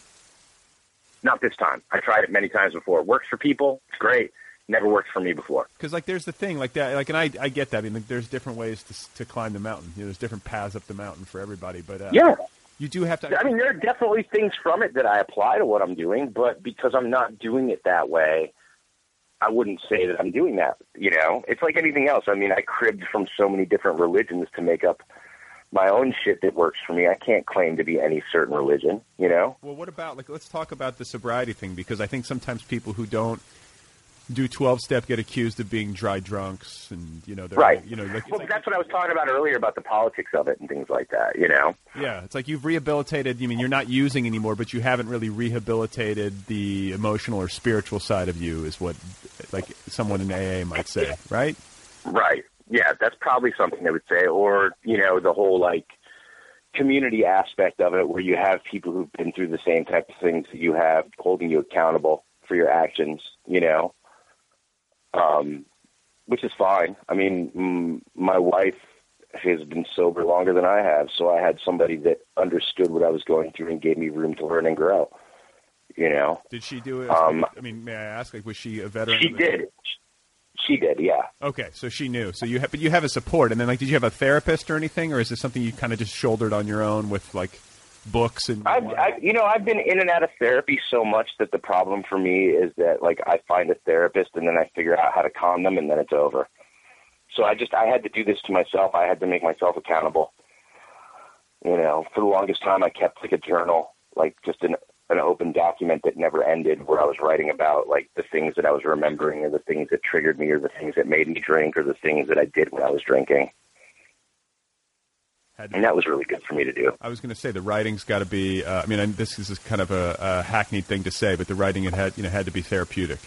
Not this time. I tried it many times before. It works for people. It's great. Never worked for me before. Because, like, there's the thing. Like, that. Like, and I, I get that. I mean, like, there's different ways to, to climb the mountain. You know, there's different paths up the mountain for everybody. But uh, yeah. You do have to... I mean, there are definitely things from it that I apply to what I'm doing, but because I'm not doing it that way, I wouldn't say that I'm doing that, you know? It's like anything else. I mean, I cribbed from so many different religions to make up my own shit that works for me. I can't claim to be any certain religion, you know? Well, what about, like, let's talk about the sobriety thing, because I think sometimes people who don't do twelve step get accused of being dry drunks, and you know, right? You know, like, well, like, that's what I was talking about earlier about the politics of it and things like that. You know, yeah, it's like you've rehabilitated. You I mean you're not using anymore, but you haven't really rehabilitated the emotional or spiritual side of you, is what like someone in A A might say, right? Right. Yeah, that's probably something they would say, or you know, the whole like community aspect of it, where you have people who've been through the same type of things that you have, holding you accountable for your actions. You know. Um, which is fine. I mean, m- my wife has been sober longer than I have, so I had somebody that understood what I was going through and gave me room to learn and grow, you know? Did she do it? Um, I mean, may I ask, like, was she a veteran? She did. She did, yeah. Okay, so she knew. So you have, but you have a support, and then, like, did you have a therapist or anything, or is this something you kind of just shouldered on your own with, like, books and I've, I, you know, I've been in and out of therapy so much that the problem for me is that like I find a therapist and then I figure out how to calm them and then it's over. So I just I had to do this to myself. I had to make myself accountable. You know, for the longest time I kept like a journal, like just an an open document that never ended, where I was writing about like the things that I was remembering, or the things that triggered me, or the things that made me drink, or the things that I did when I was drinking. And that was really good for me to do. I was going to say the writing's got to be. Uh, I mean, I, this is kind of a, a hackneyed thing to say, but the writing it had, you know, had to be therapeutic.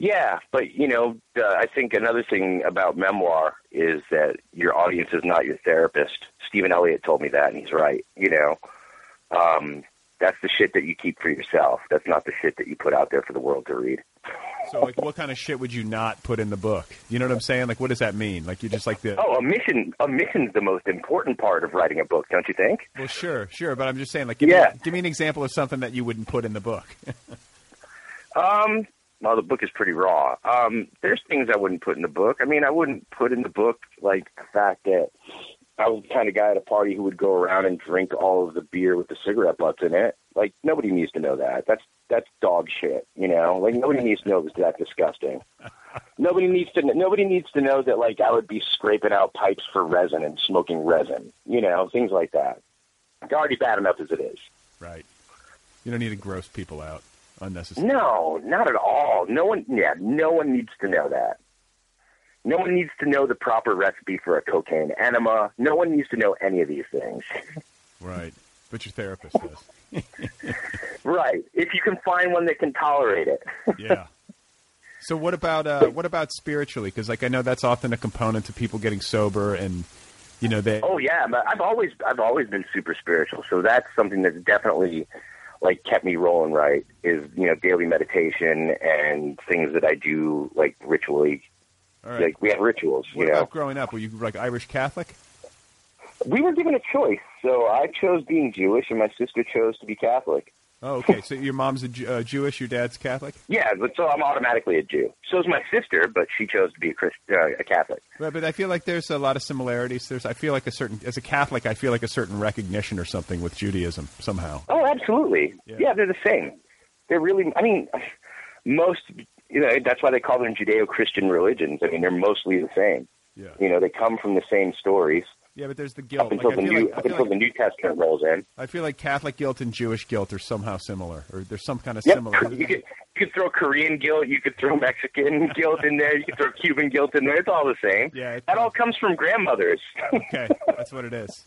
Yeah, but you know, uh, I think another thing about memoir is that your audience is not your therapist. Stephen Elliott told me that, and he's right. You know, um, that's the shit that you keep for yourself. That's not the shit that you put out there for the world to read. So, like, what kind of shit would you not put in the book? You know what I'm saying? Like, what does that mean? Like, you just like the oh, omission. Omission's the most important part of writing a book, don't you think? Well, sure, sure, but I'm just saying, like, give, yeah. me, give me an example of something that you wouldn't put in the book. um, well, the book is pretty raw. Um, there's things I wouldn't put in the book. I mean, I wouldn't put in the book like the fact that I was the kind of guy at a party who would go around and drink all of the beer with the cigarette butts in it. Like, nobody needs to know that. That's that's dog shit, you know? Like, nobody needs to know it was that disgusting. Nobody needs to nobody needs to know that, like, I would be scraping out pipes for resin and smoking resin, you know, things like that. It's already bad enough as it is. Right. You don't need to gross people out unnecessarily. No, not at all. No one, yeah, no one needs to know that. No one needs to know the proper recipe for a cocaine enema. No one needs to know any of these things. Right. But your therapist does. Right. If you can find one that can tolerate it. Yeah. So what about uh, what about spiritually? Because like I know that's often a component to people getting sober, and you know they. Oh yeah, I've always I've always been super spiritual. So that's something that's definitely like kept me rolling. Right. Is you know daily meditation and things that I do like ritually. All right. Like we have rituals. What you about know? Growing up? Were you like Irish Catholic? We were given a choice, so I chose being Jewish, and my sister chose to be Catholic. Oh, okay. So your mom's a, uh, Jewish, your dad's Catholic? Yeah, but so I'm automatically a Jew. So is my sister, but she chose to be a Christ, uh, a Catholic. Right, but I feel like there's a lot of similarities. There's, I feel like a certain, as a Catholic, I feel like a certain recognition or something with Judaism somehow. Oh, absolutely. Yeah, yeah they're the same. They're really, I mean, most, you know, that's why they call them Judeo-Christian religions. I mean, they're mostly the same. Yeah. You know, they come from the same stories. Yeah, but there's the guilt. Up until, like, the, new, like, up until like, the New Testament rolls in. I feel like Catholic guilt and Jewish guilt are somehow similar, or there's some kind of yep. similar. You could, you could throw Korean guilt, you could throw Mexican guilt in there, you could throw Cuban guilt in there. It's all the same. Yeah, that all comes from grandmothers. Okay, that's what it is.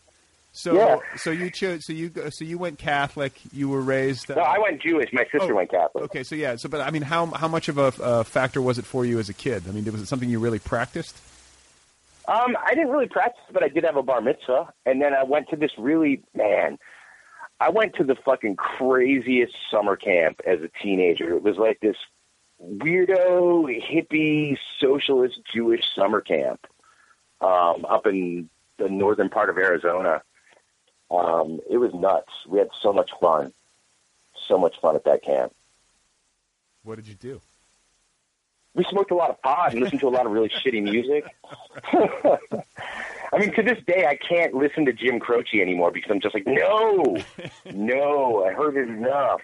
So, yeah. so you chose, so you, so you went Catholic. You were raised. Uh, no, I went Jewish. My sister oh, went Catholic. Okay, so yeah, so but I mean, how how much of a uh, factor was it for you as a kid? I mean, was it something you really practiced? Um, I didn't really practice, but I did have a bar mitzvah, and then I went to this really, man, I went to the fucking craziest summer camp as a teenager. It was like this weirdo, hippie, socialist, Jewish summer camp um, up in the northern part of Arizona. Um, it was nuts. We had so much fun, so much fun at that camp. What did you do? We smoked a lot of pot and listened to a lot of really shitty music. I mean, to this day, I can't listen to Jim Croce anymore because I'm just like, no, no, I heard it enough.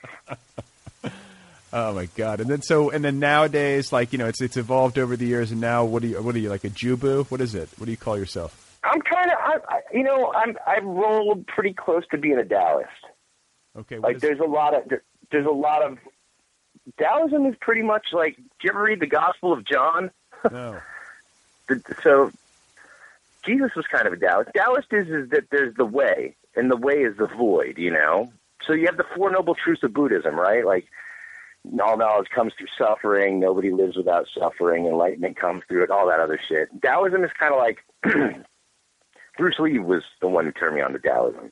Oh my God! And then so, and then nowadays, like you know, it's it's evolved over the years, and now what do you what are you like a Jew-boo? What is it? What do you call yourself? I'm kind of, I, you know, I'm I rolled pretty close to being a Taoist. Okay, what like is- there's a lot of there, there's a lot of Taoism is pretty much like, do you ever read the Gospel of John? No. So Jesus was kind of a Taoist. Taoist is, is that there's the way, and the way is the void, you know? So you have the Four Noble Truths of Buddhism, right? Like, all knowledge comes through suffering, nobody lives without suffering, enlightenment comes through it, all that other shit. Taoism is kind of like, Bruce Lee was the one who turned me on to Taoism.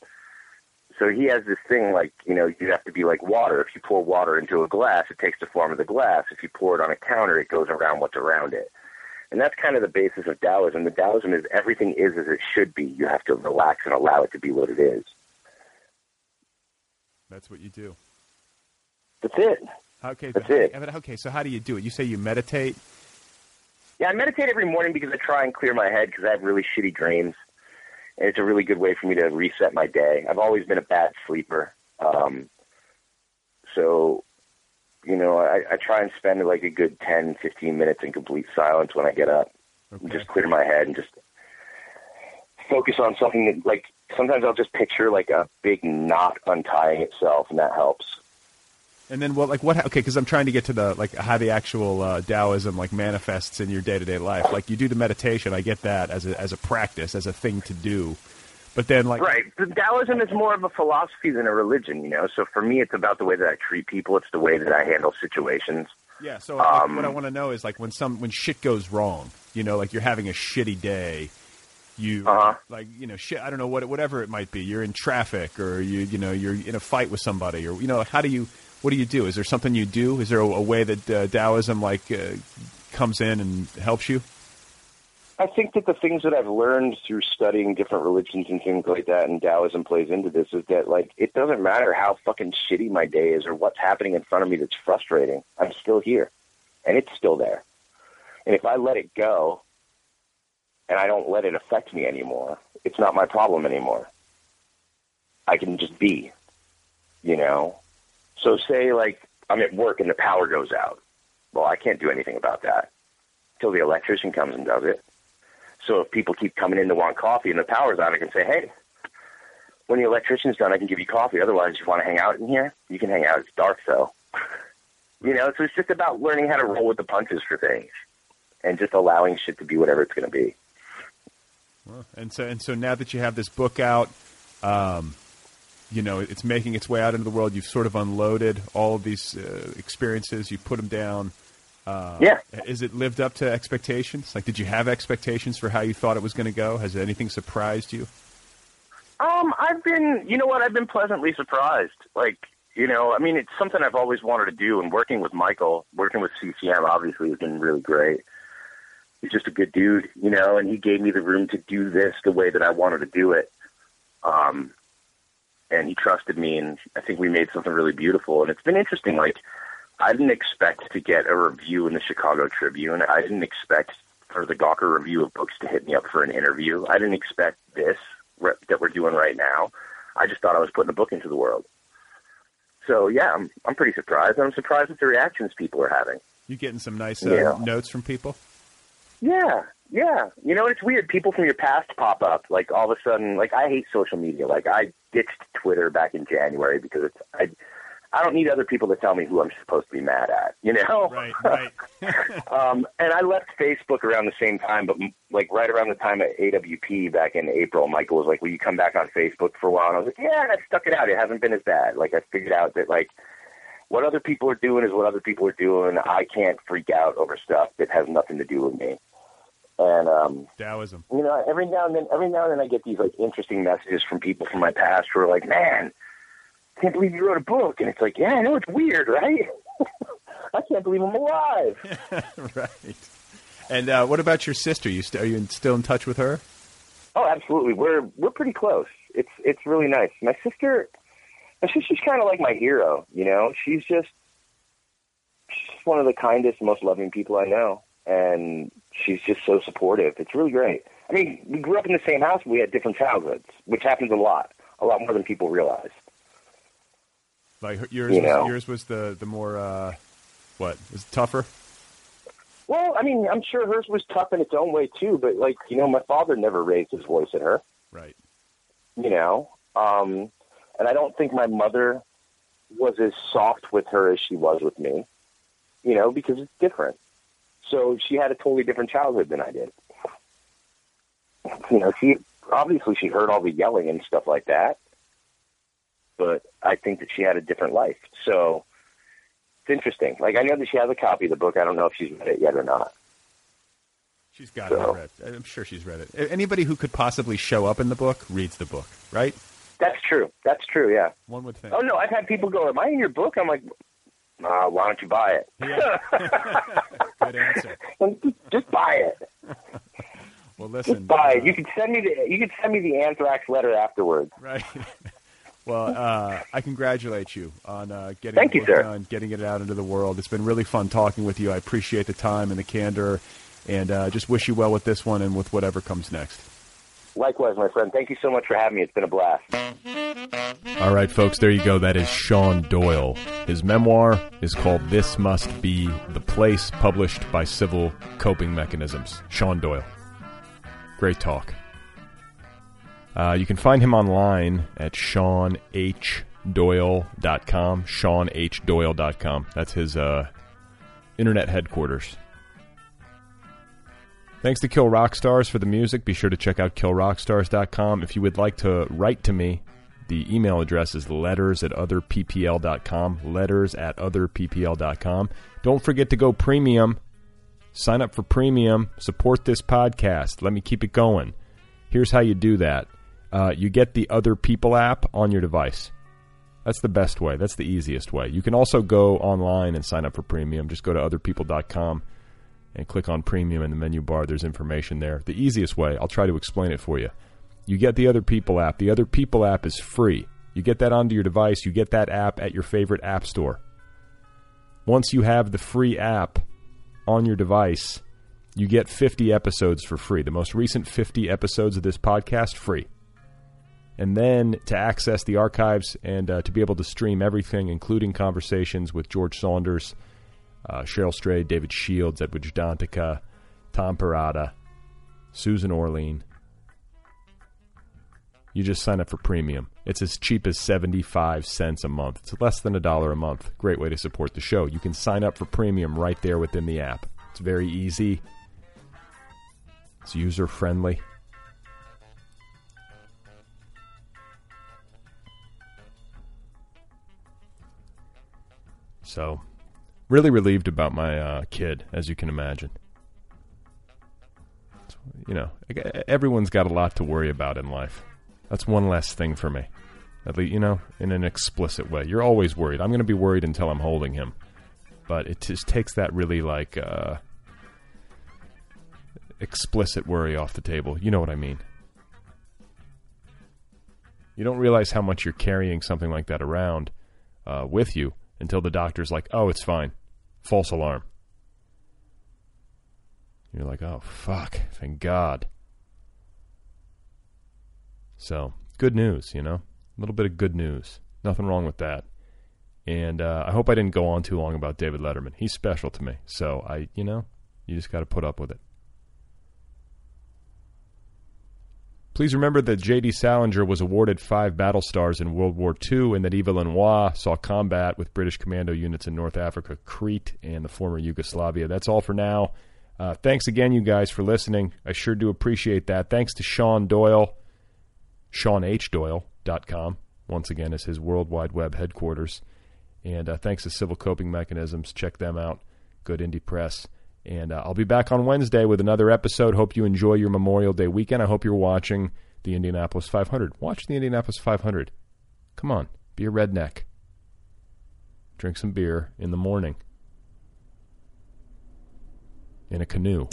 So he has this thing like, you know, you have to be like water. If you pour water into a glass, it takes the form of the glass. If you pour it on a counter, it goes around what's around it. And that's kind of the basis of Taoism. The Taoism is everything is as it should be. You have to relax and allow it to be what it is. That's what you do. That's it. Okay, that's it. But okay, so how do you do it? You say you meditate? Yeah, I meditate every morning because I try and clear my head because I have really shitty dreams. And it's a really good way for me to reset my day. I've always been a bad sleeper. Um, so, you know, I, I try and spend like a good ten, fifteen minutes in complete silence when I get up. Okay. Just clear my head and just focus on something that, like, sometimes I'll just picture like a big knot untying itself, and that helps. And then, well, like what? Okay, because I'm trying to get to the like how the actual uh, Taoism like manifests in your day to day life. Like you do the meditation, I get that as a as a practice, as a thing to do. But then, like right, the Taoism is more of a philosophy than a religion, you know. So for me, it's about the way that I treat people. It's the way that I handle situations. Yeah. So like, um, what I want to know is like when some when shit goes wrong, you know, like you're having a shitty day. You uh-huh. like you know shit. I don't know what whatever it might be. You're in traffic, or you you know you're in a fight with somebody, or you know how do you. What do you do? Is there something you do? Is there a, a way that uh, Taoism like uh, comes in and helps you? I think that the things that I've learned through studying different religions and things like that, and Taoism plays into this, is that like it doesn't matter how fucking shitty my day is or what's happening in front of me that's frustrating. I'm still here, and it's still there. And if I let it go, and I don't let it affect me anymore, it's not my problem anymore. I can just be, you know. So say, like, I'm at work and the power goes out. Well, I can't do anything about that till the electrician comes and does it. So if people keep coming in to want coffee and the power's out, I can say, hey, when the electrician's done, I can give you coffee. Otherwise, you want to hang out in here? You can hang out. It's dark, though. You know, so it's just about learning how to roll with the punches for things and just allowing shit to be whatever it's going to be. Well, and so, and so now that you have this book out, um, you know, it's making its way out into the world. You've sort of unloaded all of these uh, experiences. You put them down. Uh, yeah. Is it lived up to expectations? Like, did you have expectations for how you thought it was going to go? Has anything surprised you? Um, I've been, you know what? I've been pleasantly surprised. Like, you know, I mean, it's something I've always wanted to do. And working with Michael, working with C C M, obviously, has been really great. He's just a good dude, you know, and he gave me the room to do this the way that I wanted to do it. Um, And he trusted me, and I think we made something really beautiful. And it's been interesting. Like, I didn't expect to get a review in the Chicago Tribune. I didn't expect for the Gawker Review of Books to hit me up for an interview. I didn't expect this rep that we're doing right now. I just thought I was putting a book into the world. So, yeah, I'm, I'm pretty surprised. I'm surprised at the reactions people are having. You getting some nice uh, yeah. notes from people? Yeah. Yeah. You know, it's weird. People from your past pop up. Like, all of a sudden, like, I hate social media. Like, I ditched Twitter back in January because it's, I I don't need other people to tell me who I'm supposed to be mad at, you know? Right, right. um, and I left Facebook around the same time, but, like, right around the time at A W P back in April, Michael was like, will you come back on Facebook for a while? And I was like, yeah, and I stuck it out. It hasn't been as bad. Like, I figured out that, like, what other people are doing is what other people are doing. I can't freak out over stuff that has nothing to do with me. And, um, Taoism. You know, every now and then, every now and then I get these like interesting messages from people from my past who are like, man, I can't believe you wrote a book. And it's like, yeah, I know it's weird, right? I can't believe I'm alive. Right. And, uh, what about your sister? You st- are you still in touch with her? Oh, absolutely. We're, we're pretty close. It's, it's really nice. My sister, my sister's kind of like my hero, you know, she's just, she's one of the kindest, most loving people I know. And she's just so supportive. It's really great. I mean, we grew up in the same house, but we had different childhoods, which happens a lot, a lot more than people realize. Like yours, you know? was, yours was the the more uh, what was it tougher? Well, I mean, I'm sure hers was tough in its own way too. But like, you know, my father never raised his voice at her, right? You know, um, and I don't think my mother was as soft with her as she was with me. you know, because it's different. So she had a totally different childhood than I did. You know, she obviously she heard all the yelling and stuff like that, but I think that she had a different life. So it's interesting. Like, I know that she has a copy of the book. I don't know if she's read it yet or not. She's got so. it read. I'm sure she's read it. Anybody who could possibly show up in the book reads the book, right? That's true. That's true, yeah. One would think. Oh, no, I've had people go, am I in your book? I'm like, nah, why don't you buy it? Yeah. Good answer. Just buy it. Well, listen. Just buy uh, it. You could send me the you could send me the anthrax letter afterwards. Right. Well, uh, I congratulate you on uh, getting Thank it you, sir. done, getting it out into the world. It's been really fun talking with you. I appreciate the time and the candor, and uh, just wish you well with this one and with whatever comes next. Likewise, my friend. Thank you so much for having me. It's been a blast. All right, folks, there you go. That is Sean Doyle. His memoir is called This Must Be the Place, published by Civil Coping Mechanisms. Sean Doyle. Great talk. Uh, you can find him online at Sean H Doyle dot com. Sean H Doyle dot com. That's his uh, internet headquarters. Thanks to Kill Rockstars for the music. Be sure to check out kill rockstars dot com. If you would like to write to me, the email address is letters at other p p l dot com. Letters at other p p l dot com. Don't forget to go premium. Sign up for premium. Support this podcast. Let me keep it going. Here's how you do that. Uh, you get the Other People app on your device. That's the best way. That's the easiest way. You can also go online and sign up for premium. Just go to other people dot com. And click on premium in the menu bar. There's information there. The easiest way, I'll try to explain it for you. You get the Other People app. The Other People app is free. You get that onto your device. You get that app at your favorite app store. Once you have the free app on your device, you get fifty episodes for free. The most recent fifty episodes of this podcast, free. And then to access the archives and uh, to be able to stream everything, including conversations with George Saunders, Uh, Cheryl Strayed, David Shields, Edward Dantica, Tom Parada, Susan Orlean. You just sign up for premium. It's as cheap as seventy-five cents a month. It's less than a dollar a month. Great way to support the show. You can sign up for premium right there within the app. It's very easy. It's user-friendly. So... really relieved about my uh, kid, as you can imagine. You know, everyone's got a lot to worry about in life. That's one less thing for me. At least, you know, in an explicit way. You're always worried. I'm going to be worried until I'm holding him. But it just takes that really, like, uh, explicit worry off the table. You know what I mean. You don't realize how much you're carrying something like that around uh, with you until the doctor's like, oh, it's fine. False alarm. You're like, oh, fuck. Thank God. So, good news, you know? A little bit of good news. Nothing wrong with that. And uh, I hope I didn't go on too long about David Letterman. He's special to me. So, I, you know, you just got to put up with it. Please remember that J D. Salinger was awarded five battle stars in World War Two and that Eva Lenoir saw combat with British commando units in North Africa, Crete, and the former Yugoslavia. That's all for now. Uh, thanks again, you guys, for listening. I sure do appreciate that. Thanks to Sean Doyle, Sean H Doyle dot com, once again, is his World Wide Web headquarters. And uh, thanks to Civil Coping Mechanisms. Check them out. Good indie press. And uh, I'll be back on Wednesday with another episode. Hope you enjoy your Memorial Day weekend. I hope you're watching the Indianapolis five hundred. Watch the Indianapolis five hundred. Come on. Be a redneck. Drink some beer in the morning. In a canoe.